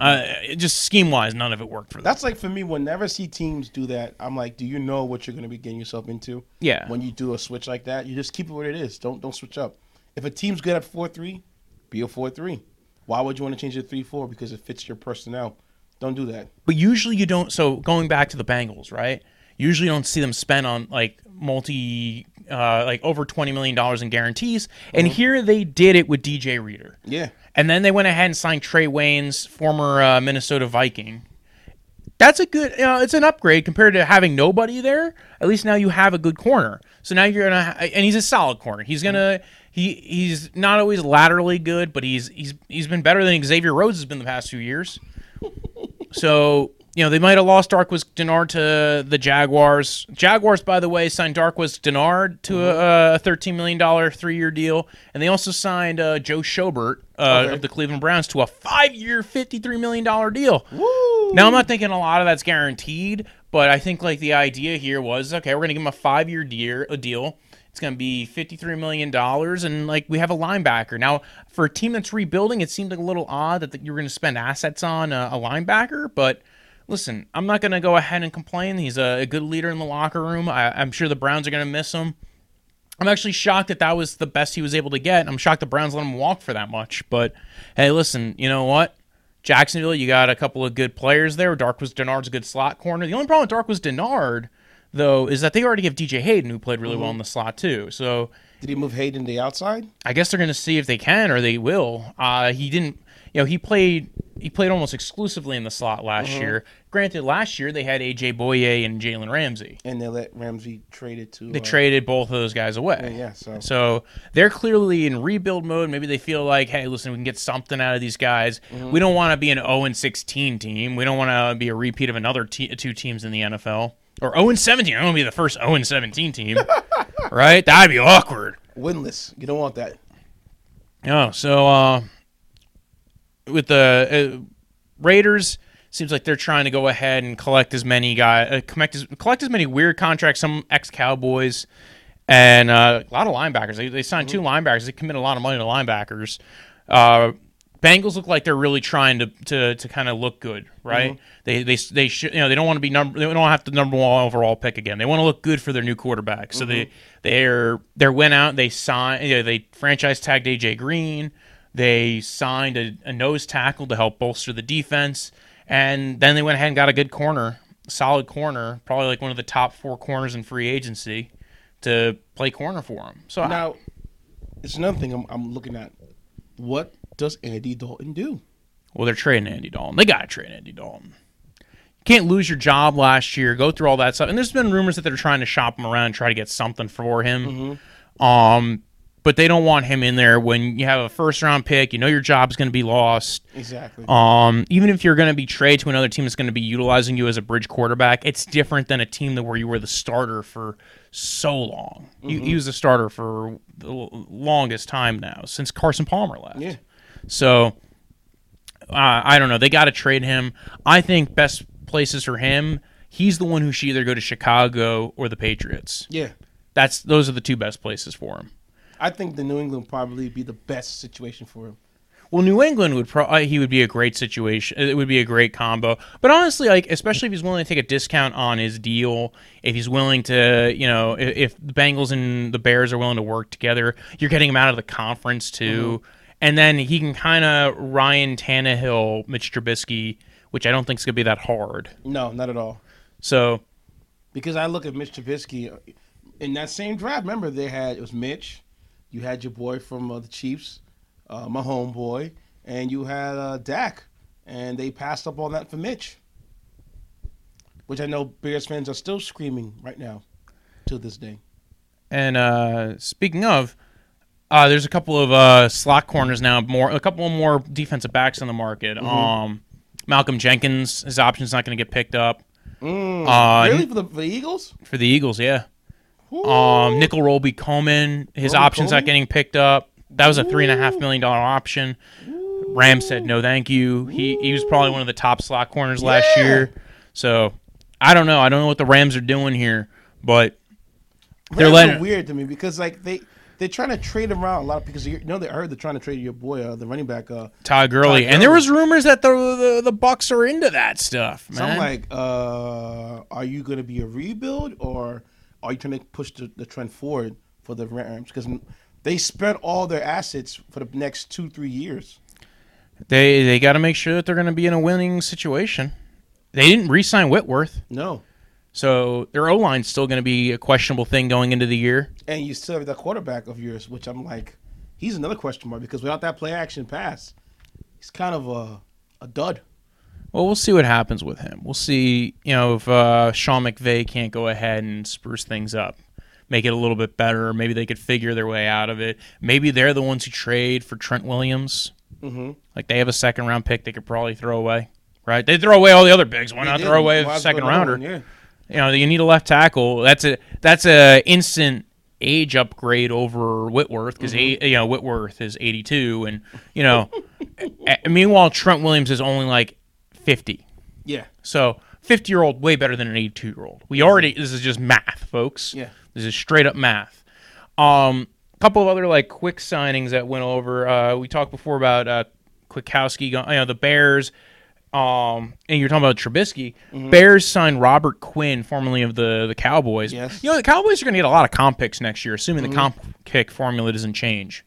Just scheme-wise, none of it worked for them. That's like, for me, whenever I see teams do that, I'm like, do you know what you're going to be getting yourself into? Yeah. When you do a switch like that, you just keep it what it is. Don't switch up. If a team's good at 4-3, be a 4-3. Why would you want to change it to 3-4? Because it fits your personnel. Don't do that. But usually you don't. So going back to the Bengals, right? Usually you don't see them spend on, over $20 million in guarantees. Mm-hmm. And here they did it with DJ Reader. Yeah. And then they went ahead and signed Trey Waynes, former Minnesota Viking. That's a good, it's an upgrade compared to having nobody there. At least now you have a good corner. So now you're gonna, and he's a solid corner. He's not always laterally good, but he's been better than Xavier Rhodes has been the past few years. So they might have lost Darqueze Dennard to the Jaguars. Jaguars, by the way, signed Darqueze Dennard to a $13 million 3-year deal. And they also signed Joe Schobert of the Cleveland Browns to a 5-year, $53 million deal. Woo! Now, I'm not thinking a lot of that's guaranteed, but I think like the idea here was, okay, we're going to give him a 5-year deal. It's going to be $53 million, and we have a linebacker. Now, for a team that's rebuilding, it seemed like a little odd that you were going to spend assets on a linebacker, but... listen, I'm not going to go ahead and complain. He's a good leader in the locker room. I'm sure the Browns are going to miss him. I'm actually shocked that was the best he was able to get. I'm shocked the Browns let him walk for that much. But, hey, listen, you know what? Jacksonville, you got a couple of good players there. Darqueze Dennard's a good slot corner. The only problem with Darqueze Dennard, though, is that they already have DJ Hayden, who played really well in the slot, too. So did he move Hayden to the outside? I guess they're going to see if they can or they will. He didn't. He played almost exclusively in the slot last year. Granted, last year they had A.J. Boye and Jalen Ramsey. And they let Ramsey trade it to... They traded both of those guys away. So they're clearly in rebuild mode. Maybe they feel like, hey, listen, we can get something out of these guys. Mm-hmm. We don't want to be an 0-16 team. We don't want to be a repeat of another two teams in the NFL. Or 0-17. I don't want to be the first 0-17 team. Right? That'd be awkward. Winless. You don't want that. No, so... with the Raiders, seems like they're trying to go ahead and collect as many guys, collect as many weird contracts. Some ex-Cowboys and a lot of linebackers. They signed two linebackers. They commit a lot of money to linebackers. Bengals look like they're really trying to kind of look good, right? Mm-hmm. They should, you know, they don't want to be they don't have the number one overall pick again. They want to look good for their new quarterback. So they went out, they signed, you know, they franchise tagged AJ Green, they signed a nose tackle to help bolster the defense, and then they went ahead and got a good corner, solid corner, probably like one of the top four corners in free agency to play corner for him. So now it's another thing I'm looking at. What does Andy Dalton do? Well, they're trading Andy Dalton. They got to trade Andy Dalton. You can't lose your job last year, go through all that stuff. And there's been rumors that they're trying to shop him around and try to get something for him. Mm-hmm. But they don't want him in there when you have a first-round pick. You know your job's going to be lost. Exactly. Even if you're going to be traded to another team that's going to be utilizing you as a bridge quarterback, it's different than a team where you were the starter for so long. Mm-hmm. He was the starter for the longest time now, since Carson Palmer left. Yeah. So, I don't know. They got to trade him. I think best places for him, he's the one who should either go to Chicago or the Patriots. Yeah. Those are the two best places for him. I think the New England probably be the best situation for him. Well, New England would he would be a great situation. It would be a great combo. But honestly, like, especially if he's willing to take a discount on his deal, if he's willing to, you know, if the Bengals and the Bears are willing to work together, you're getting him out of the conference too. Mm-hmm. And then he can kind of Ryan Tannehill, Mitch Trubisky, which I don't think is going to be that hard. No, not at all. So, because I look at Mitch Trubisky in that same draft. Remember, it was Mitch. You had your boy from the Chiefs, my homeboy, and you had Dak, and they passed up on that for Mitch, which I know Bears fans are still screaming right now to this day. And speaking of, there's a couple of slot corners now, a couple more defensive backs on the market. Mm-hmm. Malcolm Jenkins, his option's not going to get picked up. Really? For the Eagles? For the Eagles, yeah. Ooh. Nickel Roby Coleman, his option's not getting picked up. That was a $3.5 million option. Ooh. Rams said no thank you. He was probably one of the top slot corners last year. So, I don't know. I don't know what the Rams are doing here, but they're letting... That's weird to me because, like, they're trying to trade him around a lot because, you know, I heard they're trying to trade your boy, the running back... Todd Gurley. And there was rumors that the Bucs are into that stuff, man. So I'm like, are you going to be a rebuild or... Are you trying to push the trend forward for the Rams? Because they spent all their assets for the next 2-3 years. They got to make sure that they're going to be in a winning situation. They didn't re-sign Whitworth. No. So their O-line's still going to be a questionable thing going into the year. And you still have that quarterback of yours, which I'm like, he's another question mark because without that play-action pass, he's kind of a dud. Well, we'll see what happens with him. We'll see, you know, if Sean McVay can't go ahead and spruce things up, make it a little bit better. Maybe they could figure their way out of it. Maybe they're the ones who trade for Trent Williams. Mm-hmm. Like, they have a second-round pick they could probably throw away, right? They throw away all the other bigs. Why not throw away a second-rounder? Yeah. You know, you need a left tackle. That's a instant age upgrade over Whitworth because, mm-hmm. you know, Whitworth is 82. And, you know, meanwhile, Trent Williams is only, like, 50. Yeah. So 50-year-old way better than an 82-year-old. This is just math, folks. Yeah. This is straight up math. Couple of other like quick signings that went over. We talked before about Kwiatkowski, you know, the Bears. And you're talking about Trubisky. Mm-hmm. Bears signed Robert Quinn, formerly of the Cowboys. Yes. You know, the Cowboys are going to get a lot of comp picks next year, assuming mm-hmm. the comp kick formula doesn't change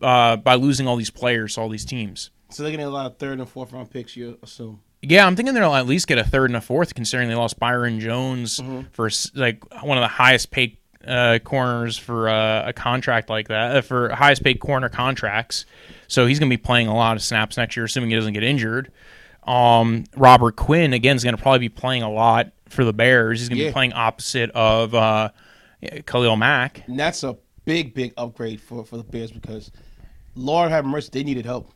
by losing all these players to all these teams. So they're going to get a lot of third- and fourth-round picks, you assume? Yeah, I'm thinking they'll at least get a third and a fourth, considering they lost Byron Jones mm-hmm. for like one of the highest-paid corners for a contract like that, for highest-paid corner contracts. So he's going to be playing a lot of snaps next year, assuming he doesn't get injured. Robert Quinn, again, is going to probably be playing a lot for the Bears. He's going to be playing opposite of Khalil Mack. And that's a big, big upgrade for the Bears because, Lord have mercy, they needed help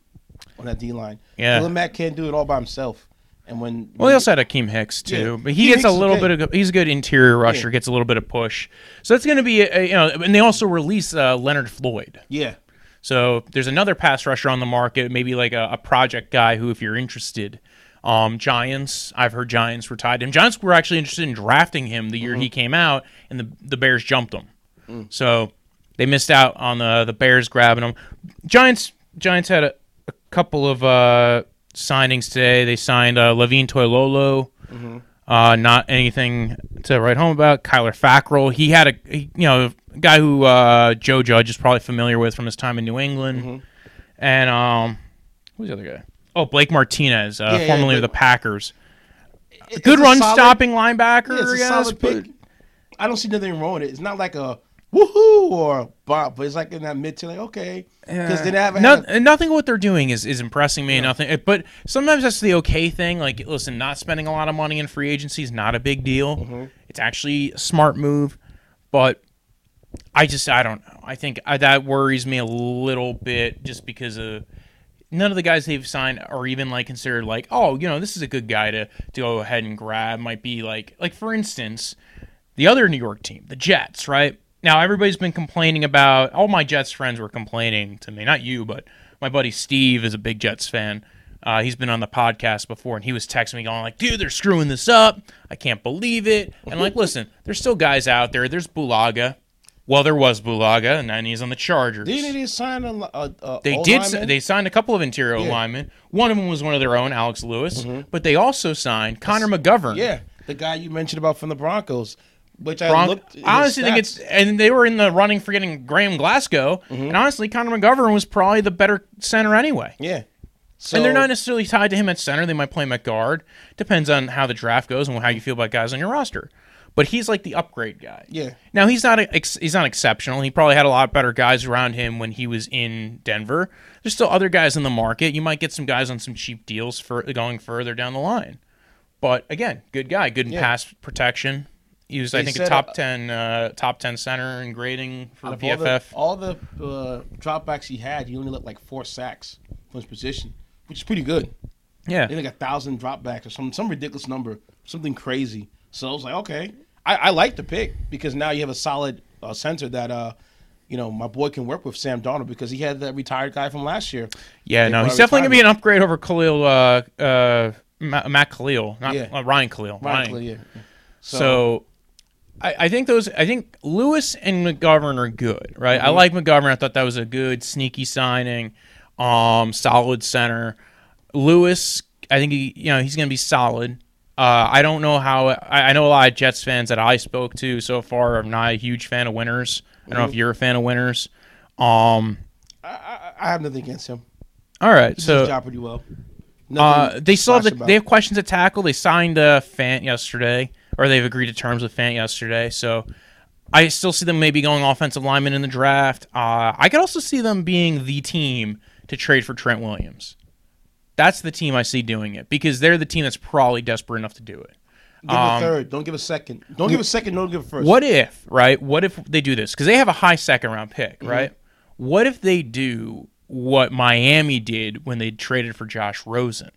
on that D-line. Yeah. Khalil Mack can't do it all by himself. And he also had Akeem Hicks, too. Yeah. But he gets a little bit of – he's a good interior rusher, gets a little bit of push. So that's going to be – you know, and they also release Leonard Floyd. Yeah. So there's another pass rusher on the market, maybe like a project guy who, if you're interested – Giants, I've heard Giants were tied to him. Giants were actually interested in drafting him the year mm-hmm. he came out, and the Bears jumped him. Mm. So they missed out on the Bears grabbing him. Giants had a couple of signings today. They signed Lavine Toilolo. Mm-hmm. Not anything to write home about. Kyler Fackrell. He had a guy who Joe Judge is probably familiar with from his time in New England. Mm-hmm. And who's the other guy? Oh, Blake Martinez, formerly of the Packers. Good run-stopping linebacker. Yeah, it's a solid pick. I don't see nothing wrong with it. It's not like a woohoo or a bop, but it's like in that mid-tier, like, okay. Because they haven't nothing what they're doing is impressing me. Yeah. Nothing, but sometimes that's the okay thing. Like, listen, not spending a lot of money in free agency is not a big deal. Mm-hmm. It's actually a smart move, but I don't know. I think that worries me a little bit just because of none of the guys they've signed are even like considered like, oh, this is a good guy to go ahead and grab. Might be like for instance, the other New York team, the Jets, right? Now, everybody's been complaining about... All my Jets friends were complaining to me. Not you, but my buddy Steve is a big Jets fan. He's been on the podcast before, and he was texting me going like, dude, they're screwing this up. I can't believe it. And I'm like, listen, there's still guys out there. There's Bulaga. Well, there was Bulaga, and then he's on the Chargers. Didn't they sign lineman? They signed a couple of interior linemen. One of them was one of their own, Alex Lewis. Mm-hmm. But they also signed Connor McGovern. Yeah, the guy you mentioned about from the Broncos. Which I looked. I honestly think it's, and they were in the running for getting Graham Glasgow, mm-hmm. and honestly, Connor McGovern was probably the better center anyway. Yeah, so, and they're not necessarily tied to him at center. They might play him at guard. Depends on how the draft goes and how you feel about guys on your roster. But he's like the upgrade guy. Yeah. Now he's not exceptional. He probably had a lot better guys around him when he was in Denver. There's still other guys in the market. You might get some guys on some cheap deals for going further down the line. But again, good guy, good in pass protection. He was, I think, a top 10 center in grading for the PFF. All the dropbacks he had, he only looked like 4 sacks from his position, which is pretty good. Yeah. They had like 1,000 dropbacks or some ridiculous number, something crazy. So I was like, okay. I like the pick because now you have a solid center that, my boy can work with, Sam Darnold, because he had that retired guy from last year. Yeah, no, he's definitely going to be an upgrade over Khalil, Matt Khalil, not Ryan Khalil. Ryan Khalil, yeah. So I think Lewis and McGovern are good, right? Mm-hmm. I like McGovern. I thought that was a good sneaky signing, solid center. Lewis, I think he's going to be solid. I don't know how. I know a lot of Jets fans that I spoke to so far are not a huge fan of winners. Mm-hmm. I don't know if you're a fan of winners. I have nothing against him. All right, so his job pretty well. They have questions to tackle. They signed Fant yesterday. Or they've agreed to terms with Fant yesterday. So I still see them maybe going offensive lineman in the draft. I could also see them being the team to trade for Trent Williams. That's the team I see doing it, because they're the team that's probably desperate enough to do it. Give a third. Don't give a second. Don't give a second. Don't give a first. What if, right? What if they do this? Because they have a high second-round pick, mm-hmm. right? What if they do what Miami did when they traded for Josh Rosen,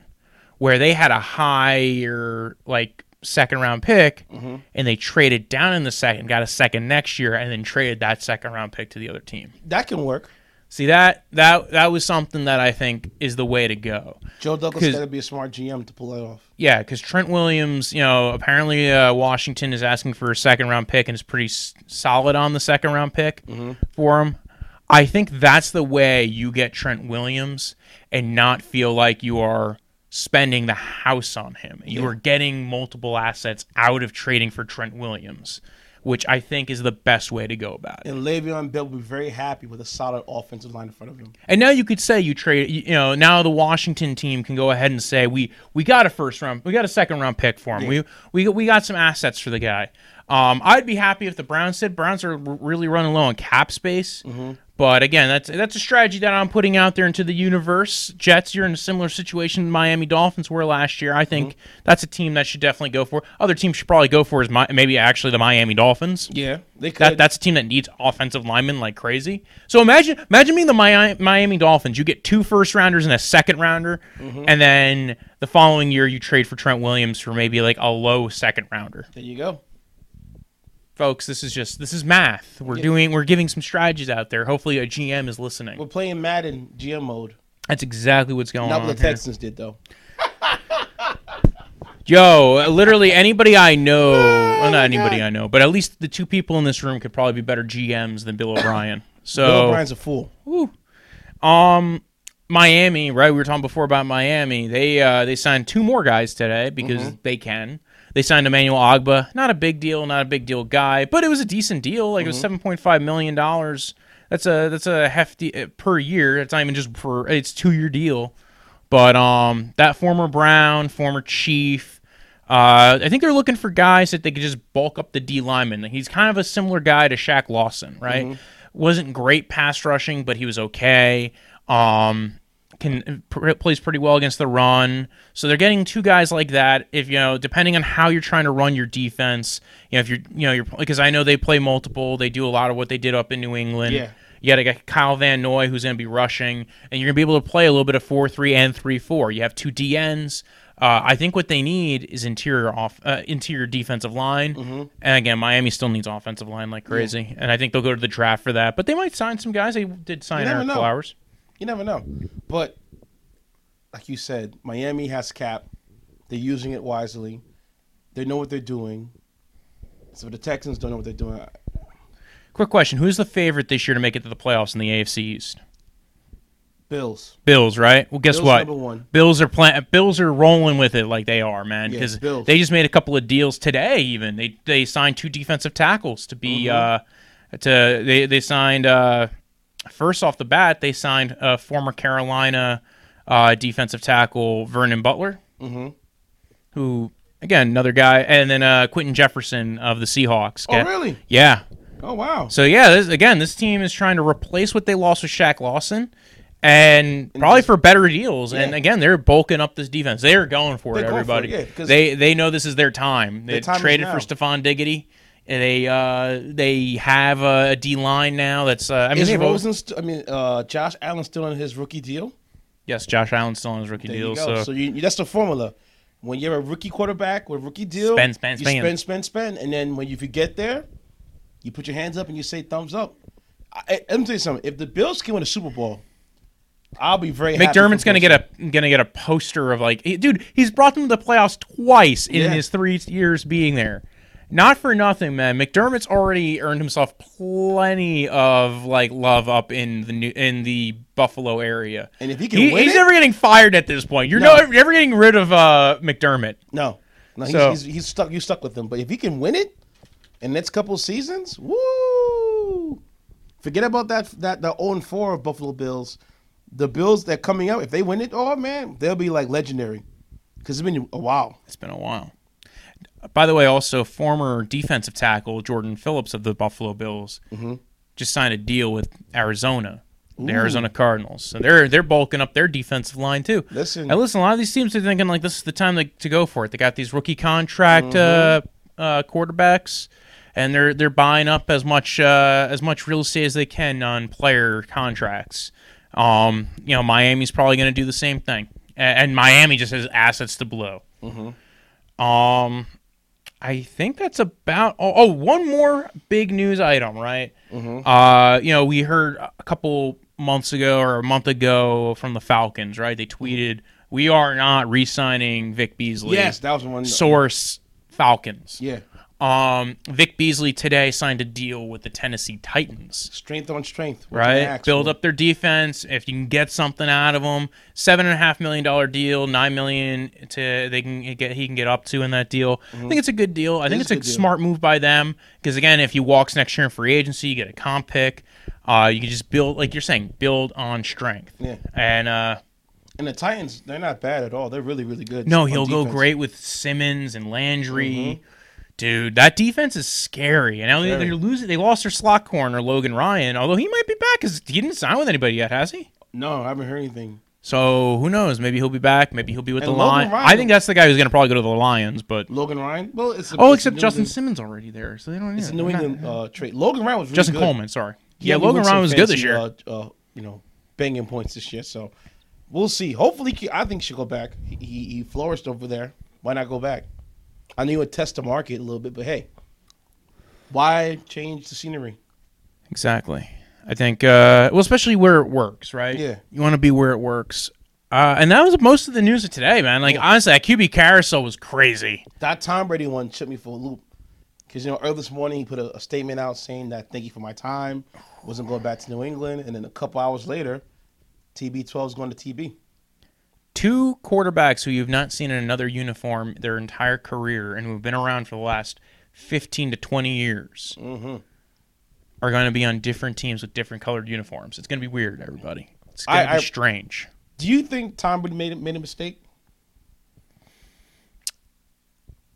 where they had a higher, like, second-round pick, mm-hmm. and they traded down in the second, got a second next year, and then traded that second-round pick to the other team. That can work. See, that was something that I think is the way to go. Joe Douglas got to be a smart GM to pull that off. Yeah, because Trent Williams, apparently Washington is asking for a second-round pick and is pretty solid on the second-round pick mm-hmm. for him. I think that's the way you get Trent Williams and not feel like you are spending the house on him. You are getting multiple assets out of trading for Trent Williams, which I think is the best way to go about it. And Le'Veon Bell will be very happy with a solid offensive line in front of him. And now you could say you trade, now the Washington team can go ahead and say, we got a first round, we got a second round pick for him. Yeah. We got some assets for the guy. I'd be happy if the Browns did. Browns are really running low on cap space. Mm-hmm. But again, that's a strategy that I'm putting out there into the universe. Jets, you're in a similar situation Miami Dolphins were last year. I think mm-hmm. that's a team that should definitely go for. Other teams should probably go for is maybe actually the Miami Dolphins. Yeah, they could. That's a team that needs offensive linemen like crazy. So imagine being the Miami Dolphins. You get 2 first-rounders and a second-rounder, mm-hmm. and then the following year you trade for Trent Williams for maybe like a low second-rounder. There you go. Folks, this is math. We're giving some strategies out there. Hopefully, a GM is listening. We're playing Madden GM mode. That's exactly what's going on. Not what the Texans did, though. Yo, literally anybody I know. Well, not anybody I know, but at least the 2 people in this room could probably be better GMs than Bill O'Brien. So Bill O'Brien's a fool. Woo. Miami, right? We were talking before about Miami. They signed two more guys today because they can. They signed Emmanuel Ogbah. Not a big deal guy, but it was a decent deal. Like it was $7.5 million. That's a hefty per year. It's not even just per. It's two-year deal. But that former Brown, former Chief, I think they're looking for guys that they could just bulk up the D lineman. He's kind of a similar guy to Shaq Lawson, right? Wasn't great pass rushing, but he was okay. Plays pretty well against the run. So they're getting two guys like that. If you know, depending on how you're trying to run your defense, because I know they play multiple. They do a lot of what they did up in New England. Yeah. You got a guy, Kyle Van Noy, who's going to be rushing, and you're going to be able to play a little bit of 4-3 and 3-4. You have two DNs. I think what they need is interior defensive line. And again, Miami still needs offensive line like crazy. And I think they'll go to the draft for that. But they might sign some guys. They did sign Eric Flowers. You never know. But like you said, Miami has cap. They're using it wisely. They know what they're doing. So the Texans don't know what they're doing. Quick question. Who's the favorite this year to make it to the playoffs in the AFC East? Bills, right? Well, guess Bills, what? Number one. Bills are rolling with it like they are, man. Because they just made a couple of deals today. Even they signed two defensive tackles to be they signed first off the bat they signed a former Carolina defensive tackle Vernon Butler, who again another guy, and then Quentin Jefferson of the Seahawks. Really? Yeah. Oh wow. So yeah, this team is trying to replace what they lost with Shaq Lawson. And probably for better deals. Yeah. And, again, they're bulking up this defense. They're going for it, everybody. They know this is their time. They traded for Stephon Diggs. They have a D-line now that's Josh Allen's still on his rookie deal? Yes, Josh Allen's still on his rookie deal. So that's the formula. When you're a rookie quarterback with a rookie deal, spend. And then if you get there, you put your hands up and you say thumbs up. Let me tell you something. If the Bills can win a Super Bowl, I'll be very happy. McDermott's gonna get a poster of he's brought them to the playoffs twice in his 3 years being there. Not for nothing, man. McDermott's already earned himself plenty of love up in the Buffalo area. And if he can win, he's never getting fired at this point. You're never getting rid of McDermott. No, so, he's stuck. You stuck with him. But if he can win it in the next couple of seasons, woo! Forget about that 0-4 of Buffalo Bills. The Bills that are coming out, if they win it, oh, man, they'll be legendary because it's been a while. By the way, also former defensive tackle Jordan Phillips of the Buffalo Bills just signed a deal with Arizona, the Arizona Cardinals. So they're bulking up their defensive line too. Listen, a lot of these teams are thinking this is the time to go for it. They got these rookie contract quarterbacks. And they're buying up as much real estate as they can on player contracts. Miami's probably going to do the same thing, and Miami just has assets to blow. I think that's about. Oh, one more big news item, right? We heard a month ago from the Falcons, right? They tweeted, "We are not re-signing Vic Beasley." Yes, that was one. Source Falcons. Yeah. Vic Beasley today signed a deal with the Tennessee Titans. Strength on strength. Right? Build up their defense. If you can get something out of them, $7.5 million deal, $9 million he can get up to in that deal. I think it's a good deal. I think it's a smart move by them because, again, if he walks next year in free agency, you get a comp pick. You can just build, like you're saying, build on strength. Yeah. And the Titans, they're not bad at all. They're really, really good. No, he'll go great with Simmons and Landry. Dude, that defense is scary. And now they're losing. They lost their slot corner, Logan Ryan, although he might be back because he didn't sign with anybody yet, has he? No, I haven't heard anything. So who knows? Maybe he'll be back. Maybe he'll be with the Lions. I think that's the guy who's going to probably go to the Lions. But Logan Ryan? Well, except Justin Simmons already there. So they don't need it. It's a New England trade. Logan Ryan was really Justin good. Coleman, sorry. Yeah, Logan Ryan was good this year. Banging points this year. So we'll see. Hopefully, I think she'll go back. He flourished over there. Why not go back? I know you would test the market a little bit, but hey, why change the scenery? Exactly. I think, especially where it works, right? Yeah. You want to be where it works. And that was most of the news of today, man. Honestly, that QB carousel was crazy. That Tom Brady one took me for a loop. Because, early this morning, he put a statement out saying that thank you for my time. Wasn't going back to New England. And then a couple hours later, TB12 is going to TB. Two quarterbacks who you've not seen in another uniform their entire career and who've been around for the last 15 to 20 years are going to be on different teams with different colored uniforms. It's going to be weird, everybody. It's going to be strange. Do you think Tom Brady made a mistake?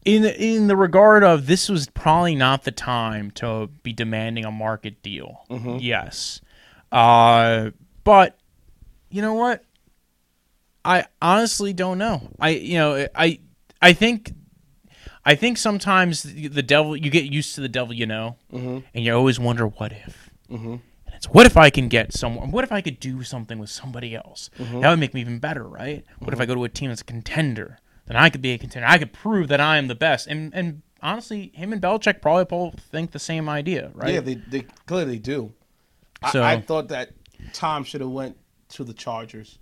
In the regard of this was probably not the time to be demanding a market deal. Yes. But you know what? I honestly don't know. I think sometimes the devil, you get used to the devil, you know, and you always wonder what if. And it's what if I can get someone? What if I could do something with somebody else? That would make me even better, right? What if I go to a team that's a contender? Then I could be a contender. I could prove that I am the best. And honestly, him and Belichick probably both think the same idea, right? Yeah, they clearly do. So, I thought that Tom should have went to the Chargers.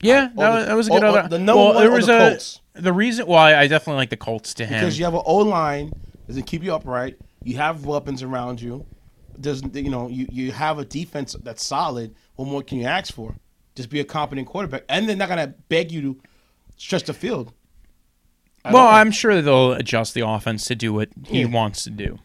Yeah, that was a good other. The number one was the Colts. The reason why I definitely like the Colts to him. Because you have an O-line that can keep you upright. You have weapons around you. You have a defense that's solid. What more can you ask for? Just be a competent quarterback. And they're not going to beg you to stretch the field. I'm sure that they'll adjust the offense to do what he wants to do.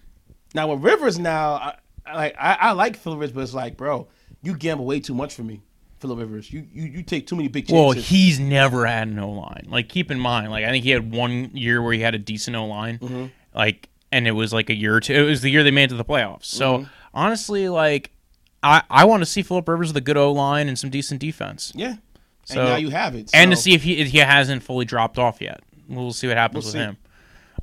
Now with Rivers, I like Philip Rivers, but it's like, bro, you gamble way too much for me, Philip Rivers. You take too many big chances. Well, he's never had an O line. Like, keep in mind, like I think he had one year where he had a decent O line, like, and it was like a year or two. It was the year they made it to the playoffs. So honestly, like, I want to see Philip Rivers with a good O line and some decent defense. Yeah. So, and now you have it. So. And to see if he hasn't fully dropped off yet. We'll see what happens with him.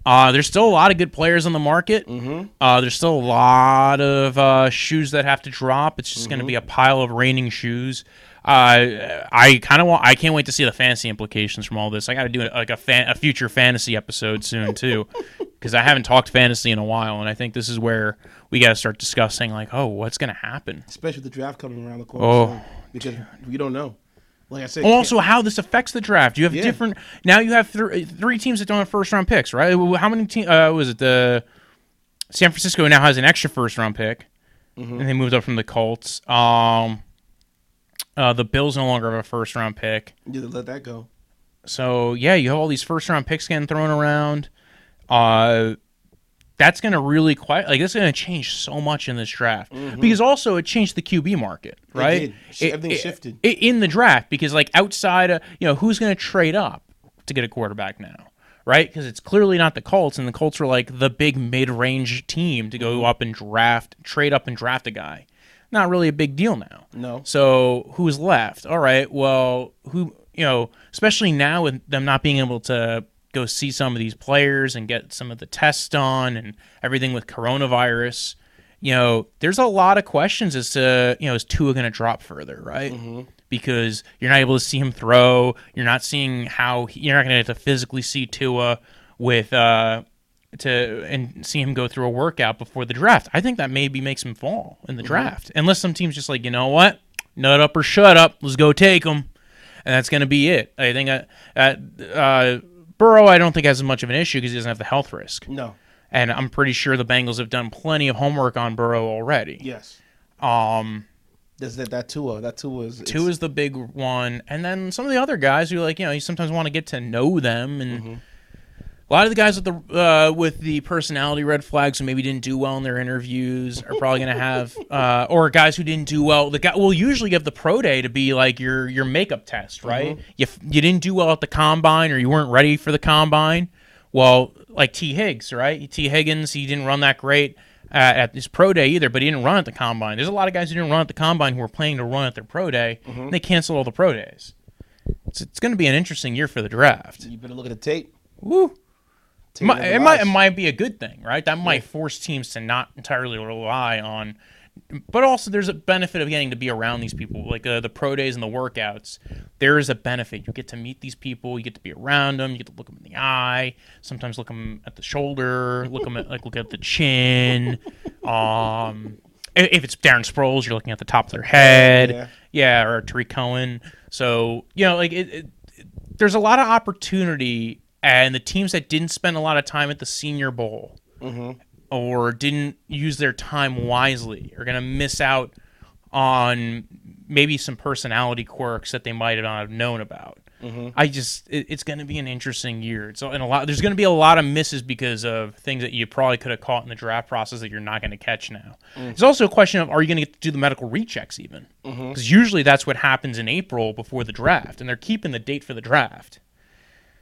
There's still a lot of good players on the market. There's still a lot of shoes that have to drop. It's just going to be a pile of raining shoes. I can't wait to see the fantasy implications from all this. I got to do a future fantasy episode soon too, because I haven't talked fantasy in a while, and I think this is where we got to start discussing like, what's going to happen, especially with the draft coming around the corner. Because we don't know. Like I said, also how this affects the draft. You have different now. You have three teams that don't have first round picks, right? How many teams? Was it the San Francisco now has an extra first round pick, and they moved up from the Colts. The Bills no longer have a first round pick. Yeah, let that go. So yeah, you have all these first round picks getting thrown around. That's going to really that's going to change so much in this draft because also it changed the QB market, right? Everything shifted in the draft because outside of, who's going to trade up to get a quarterback now, right? Because it's clearly not the Colts, and the Colts were the big mid-range team to go up and trade up and draft a guy. Not really a big deal now. No. So who's left? All right. Well, who, especially now with them not being able to go see some of these players and get some of the tests done and everything with coronavirus. There's a lot of questions as to, is Tua going to drop further, right? Because you're not able to see him throw. You're not seeing you're not going to physically see Tua and see him go through a workout before the draft. I think that maybe makes him fall in the draft. Unless some team's just like, you know what? Nut up or shut up. Let's go take him. And that's going to be it. I think Burrow, I don't think, has as much of an issue because he doesn't have the health risk. No. And I'm pretty sure the Bengals have done plenty of homework on Burrow already. Yes. There's that Tua. That Tua is... Tua is the big one. And then some of the other guys who, you sometimes want to get to know them. And a lot of the guys with the personality red flags who maybe didn't do well in their interviews are probably going to have... or guys who didn't do well. The guy will usually give the pro day to be your makeup test, right? You didn't do well at the combine, or you weren't ready for the combine. Well, T. Higgins, right? T. Higgins, he didn't run that great at his pro day either, but he didn't run at the combine. There's a lot of guys who didn't run at the combine who were planning to run at their pro day, and they canceled all the pro days. It's going to be an interesting year for the draft. You better look at the tape. Woo! It might be a good thing, right? That might force teams to not entirely rely on, but also there's a benefit of getting to be around these people, the pro days and the workouts. There is a benefit. You get to meet these people, you get to be around them, you get to look them in the eye, sometimes look them at the shoulder, look at the chin. If it's Darren Sproles, you're looking at the top of their head, or Tariq Cohen. So there's a lot of opportunity. And the teams that didn't spend a lot of time at the Senior Bowl or didn't use their time wisely are going to miss out on maybe some personality quirks that they might not have known about. Mm-hmm. It's going to be an interesting year. So, there's going to be a lot of misses because of things that you probably could have caught in the draft process that you're not going to catch now. Mm-hmm. It's also a question of, are you going to get to do the medical rechecks even? Because usually that's what happens in April before the draft, and they're keeping the date for the draft.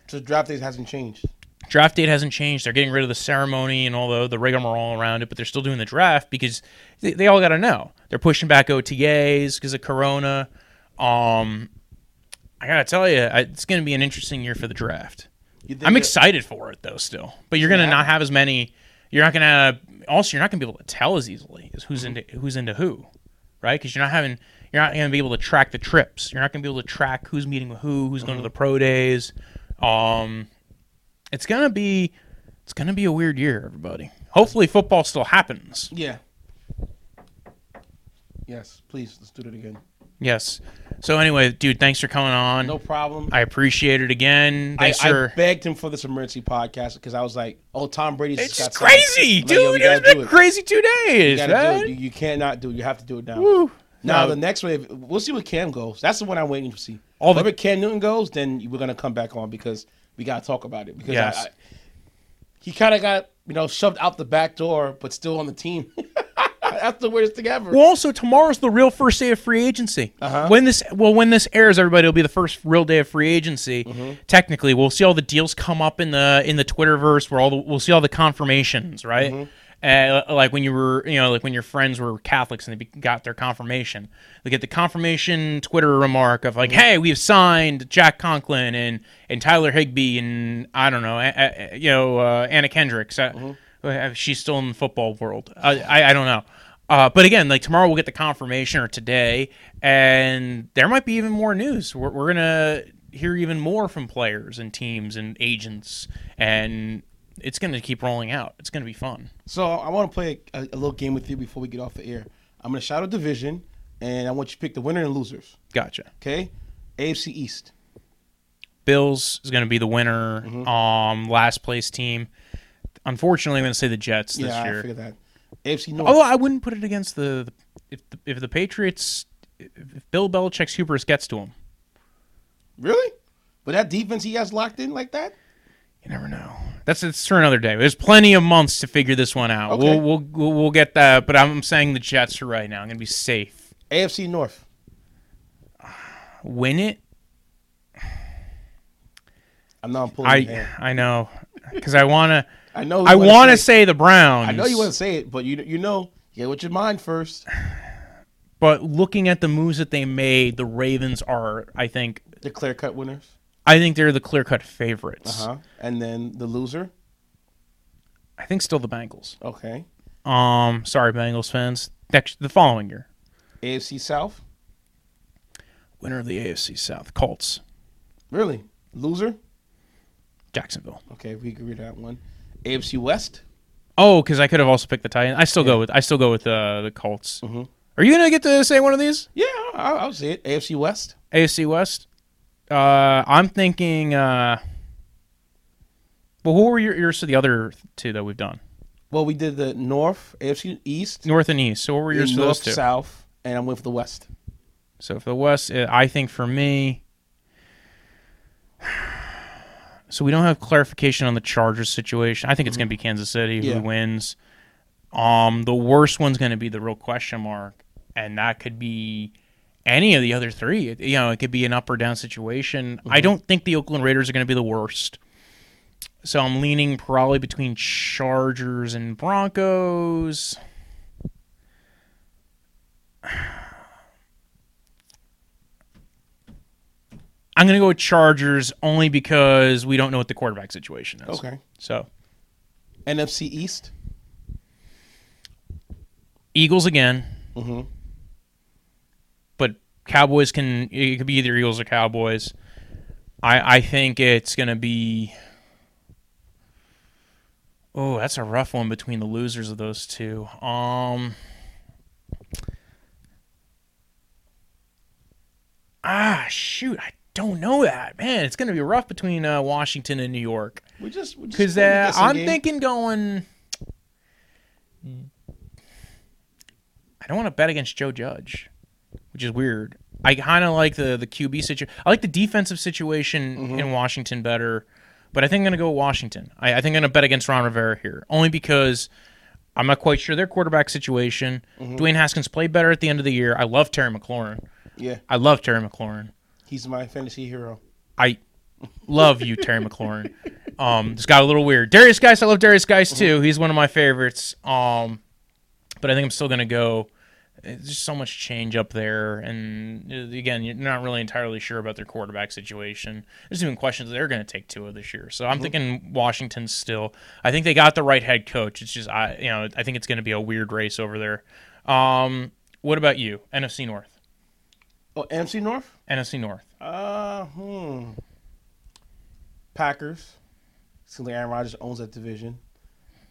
So draft date hasn't changed. Draft date hasn't changed. They're getting rid of the ceremony and all the rigmarole around it, but they're still doing the draft because they all got to know. They're pushing back OTAs because of Corona. I got to tell you, it's going to be an interesting year for the draft. I'm excited for it, though, still. But you're going to not have as many. You're not going to. Also, you're not going to be able to tell as easily as who's into who, right? Because you're not going to be able to track the trips. You're not going to be able to track who's meeting with who, who's going to the pro days. It's gonna be a weird year, everybody. Hopefully, football still happens. Yeah. Yes, please, let's do it again. Yes. So anyway, dude, thanks for coming on. No problem. I appreciate it again. I begged him for this emergency podcast because I was like, "Oh, Tom Brady's got crazy, dude. Like, it's been crazy 2 days. You can't not do it. You have to do it now." Woo. Now the next wave, we'll see what Cam goes. That's the one I'm waiting to see. Whenever Cam Newton goes, then we're gonna come back on because we gotta talk about it. Because he kind of got shoved out the back door, but still on the team. That's the weirdest thing ever. Well, also tomorrow's the real first day of free agency. When this airs, everybody, will be the first real day of free agency. Mm-hmm. Technically, we'll see all the deals come up in the Twitterverse. We'll see all the confirmations, right? Mm-hmm. Like when you were, like when your friends were Catholics and they got their confirmation, they get the confirmation Twitter remark of like, "Hey, we've signed Jack Conklin and Tyler Higbee and I don't know, Anna Kendricks. She's still in the football world. I don't know." But again, like tomorrow we'll get the confirmation or today, and there might be even more news. We're gonna hear even more from players and teams and agents and. It's going to keep rolling out. It's going to be fun. So I want to play a little game with you before we get off the air. I'm going to shout out division, and I want you to pick the winner and losers. Gotcha. Okay? AFC East. Bills is going to be the winner, last place team. Unfortunately, I'm going to say the Jets this year. Yeah, I figured that. AFC North. Although I wouldn't put it against if the Patriots, if Bill Belichick's hubris gets to him. Really? But that defense he has locked in like that? You never know. It's for another day. There's plenty of months to figure this one out. Okay. We'll get that. But I'm saying the Jets are right now. I'm gonna be safe. AFC North. Win it. I'm not pulling. I know because I wanna. I know. I wanna say the Browns. I know you wanna say it, but you know get with your mind first. But looking at the moves that they made, the Ravens are, I think, the clear-cut winners. I think they're the clear-cut favorites. And then the loser? I think still the Bengals. Okay. Sorry, Bengals fans. The following year. AFC South? Winner of the AFC South. Colts. Really? Loser? Jacksonville. Okay, we agree to that one. AFC West? Oh, because I could have also picked the Titans. I still go with the Colts. Mm-hmm. Are you going to get to say one of these? Yeah, I'll say it. AFC West? AFC West? I'm thinking. Well, who were yours to the other two that we've done? Well, we did the North, AFC East, North and East. So what were yours to those two? South, and I'm with the West. So for the West, I think for me. So we don't have clarification on the Chargers situation. I think it's going to be Kansas City who wins. The worst one's going to be the real question mark, and that could be. Any of the other three, it could be an up or down situation. Mm-hmm. I don't think the Oakland Raiders are going to be the worst. So I'm leaning probably between Chargers and Broncos. I'm going to go with Chargers only because we don't know what the quarterback situation is. Okay. So NFC East? Eagles again. Mm-hmm. Cowboys it could be either Eagles or Cowboys. I think it's going to be... Oh, that's a rough one between the losers of those two. Shoot. I don't know that. Man, it's going to be rough between Washington and New York. I'm thinking I don't want to bet against Joe Judge. which is weird. I kind of like the QB situation. I like the defensive situation in Washington better, but I think I'm going to go Washington. I think I'm going to bet against Ron Rivera here, only because I'm not quite sure their quarterback situation. Dwayne Haskins played better at the end of the year. I love Terry McLaurin. Yeah. I love Terry McLaurin. He's my fantasy hero. I love you, Terry McLaurin. This got a little weird. Darius Geist, I love Darius Geist, too. He's one of my favorites. But I think I'm still going to go. There's so much change up there. And, again, you're not really entirely sure about their quarterback situation. There's even questions they're going to take Tua this year. So I'm thinking Washington still. I think they got the right head coach. It's just, I think it's going to be a weird race over there. What about you? NFC North. Oh, NFC North? NFC North. Packers. Seems like Aaron Rodgers owns that division.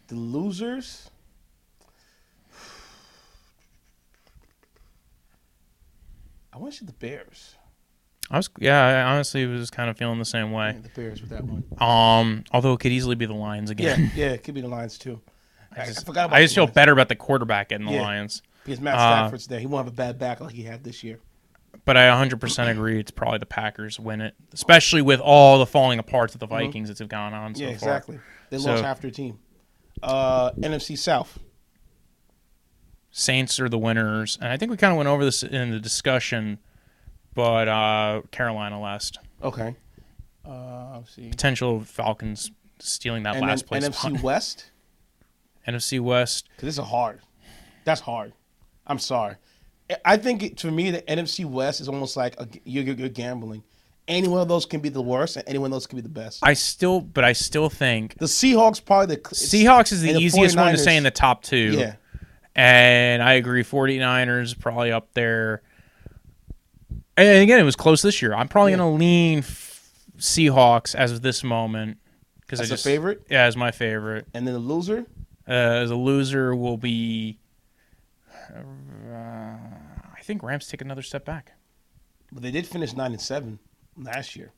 The losers. I want to see the Bears. I honestly was kind of feeling the same way. Yeah, the Bears with that one. Although it could easily be the Lions again. Yeah, it could be the Lions too. I forgot about. I just feel better about the quarterback and the Lions because Matt Stafford's there. He won't have a bad back like he had this year. But I 100% agree. It's probably the Packers win it, especially with all the falling apart of the Vikings that have gone on so far. Yeah, exactly. They lost half their team. NFC South. Saints are the winners. And I think we kind of went over this in the discussion, but Carolina last. Okay. Let's see. Potential Falcons stealing that last place. NFC West? NFC West. Because this is hard. That's hard. I'm sorry. I think, for me, the NFC West is almost like you're gambling. Any one of those can be the worst, and any one of those can be the best. I still think the Seahawks probably the Seahawks is the easiest one to say in the top two. Yeah, and I agree. 49ers probably up there. And again, it was close this year. I'm probably going to lean Seahawks as of this moment because as a favorite. Yeah, as my favorite. And then the loser. The loser will be. I think Rams take another step back. But they did finish 9-7 last year.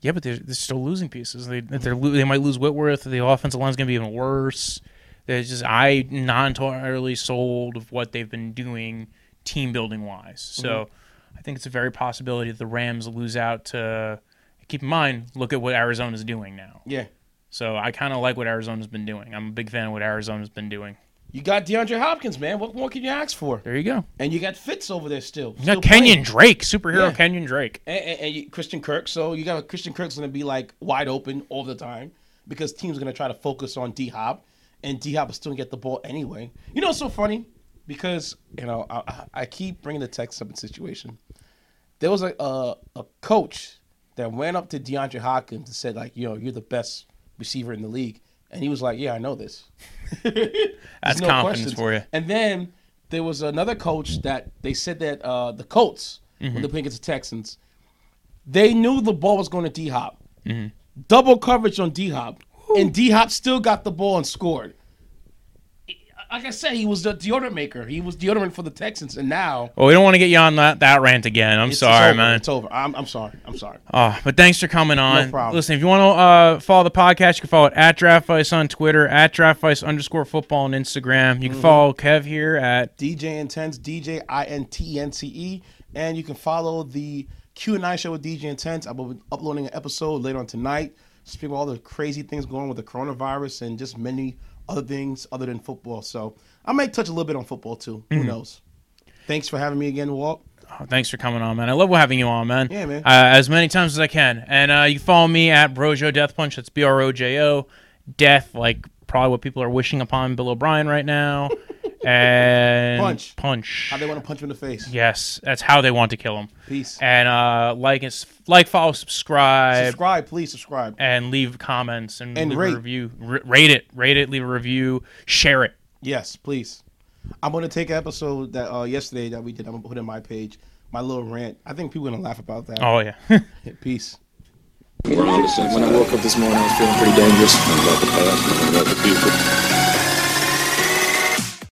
Yeah, but they're still losing pieces. They might lose Whitworth. The offensive line's going to be even worse. I'm not entirely sold of what they've been doing team building wise. So I think it's a very possibility that the Rams lose out to. Keep in mind, look at what Arizona's doing now. Yeah. So I kind of like what Arizona's been doing. I'm a big fan of what Arizona's been doing. You got DeAndre Hopkins, man. What more can you ask for? There you go. And you got Fitz over there still. You got Kenyon Drake, superhero Kenyon Drake. And Christian Kirk. So you got Christian Kirk's going to be like wide open all the time because teams are going to try to focus on D-Hop. And D-Hop is still going to get the ball anyway. You know what's so funny? Because, I keep bringing the Texans up in situation. There was a coach that went up to DeAndre Hopkins and said, like, you're the best receiver in the league. And he was like, yeah, I know this. That's no confidence questions. For you. And then there was another coach that they said that the Colts, when they played against the Texans, they knew the ball was going to D-Hop. Double coverage on D-Hop. Woo. And D-Hop still got the ball and scored. Like I said, he was the deodorant maker. He was deodorant for the Texans, and now... Well, we don't want to get you on that rant again. It's over, man. It's over. I'm sorry. But thanks for coming on. No problem. Listen, if you want to follow the podcast, you can follow it at Draft Vice on Twitter, at Draft Vice _football on Instagram. You can follow Kev here at... DJ Intense, DJINTENCE. And you can follow the Q&I show with DJ Intense. I'll be uploading an episode later on tonight. Speaking of all the crazy things going on with the coronavirus and just many... other things other than football. So I might touch a little bit on football too. Who knows? Thanks for having me again, Walt. Oh, thanks for coming on, man. I love having you on, man. Yeah, man. As many times as I can. And you can follow me at Brojo Death Punch. That's BROJO. Death, like probably what people are wishing upon Bill O'Brien right now. And punch. How they want to punch him in the face. Yes, that's how they want to kill him. Peace. And like, follow, subscribe. Subscribe, please subscribe. And leave comments and leave a review. Rate it, leave a review, share it. Yes, please. I'm going to take an episode that yesterday that we did. I'm going to put in my page, my little rant. I think people are going to laugh about that. Oh, yeah. Peace. When I woke up this morning, I was feeling pretty dangerous. I'm about the past, I'm about the future.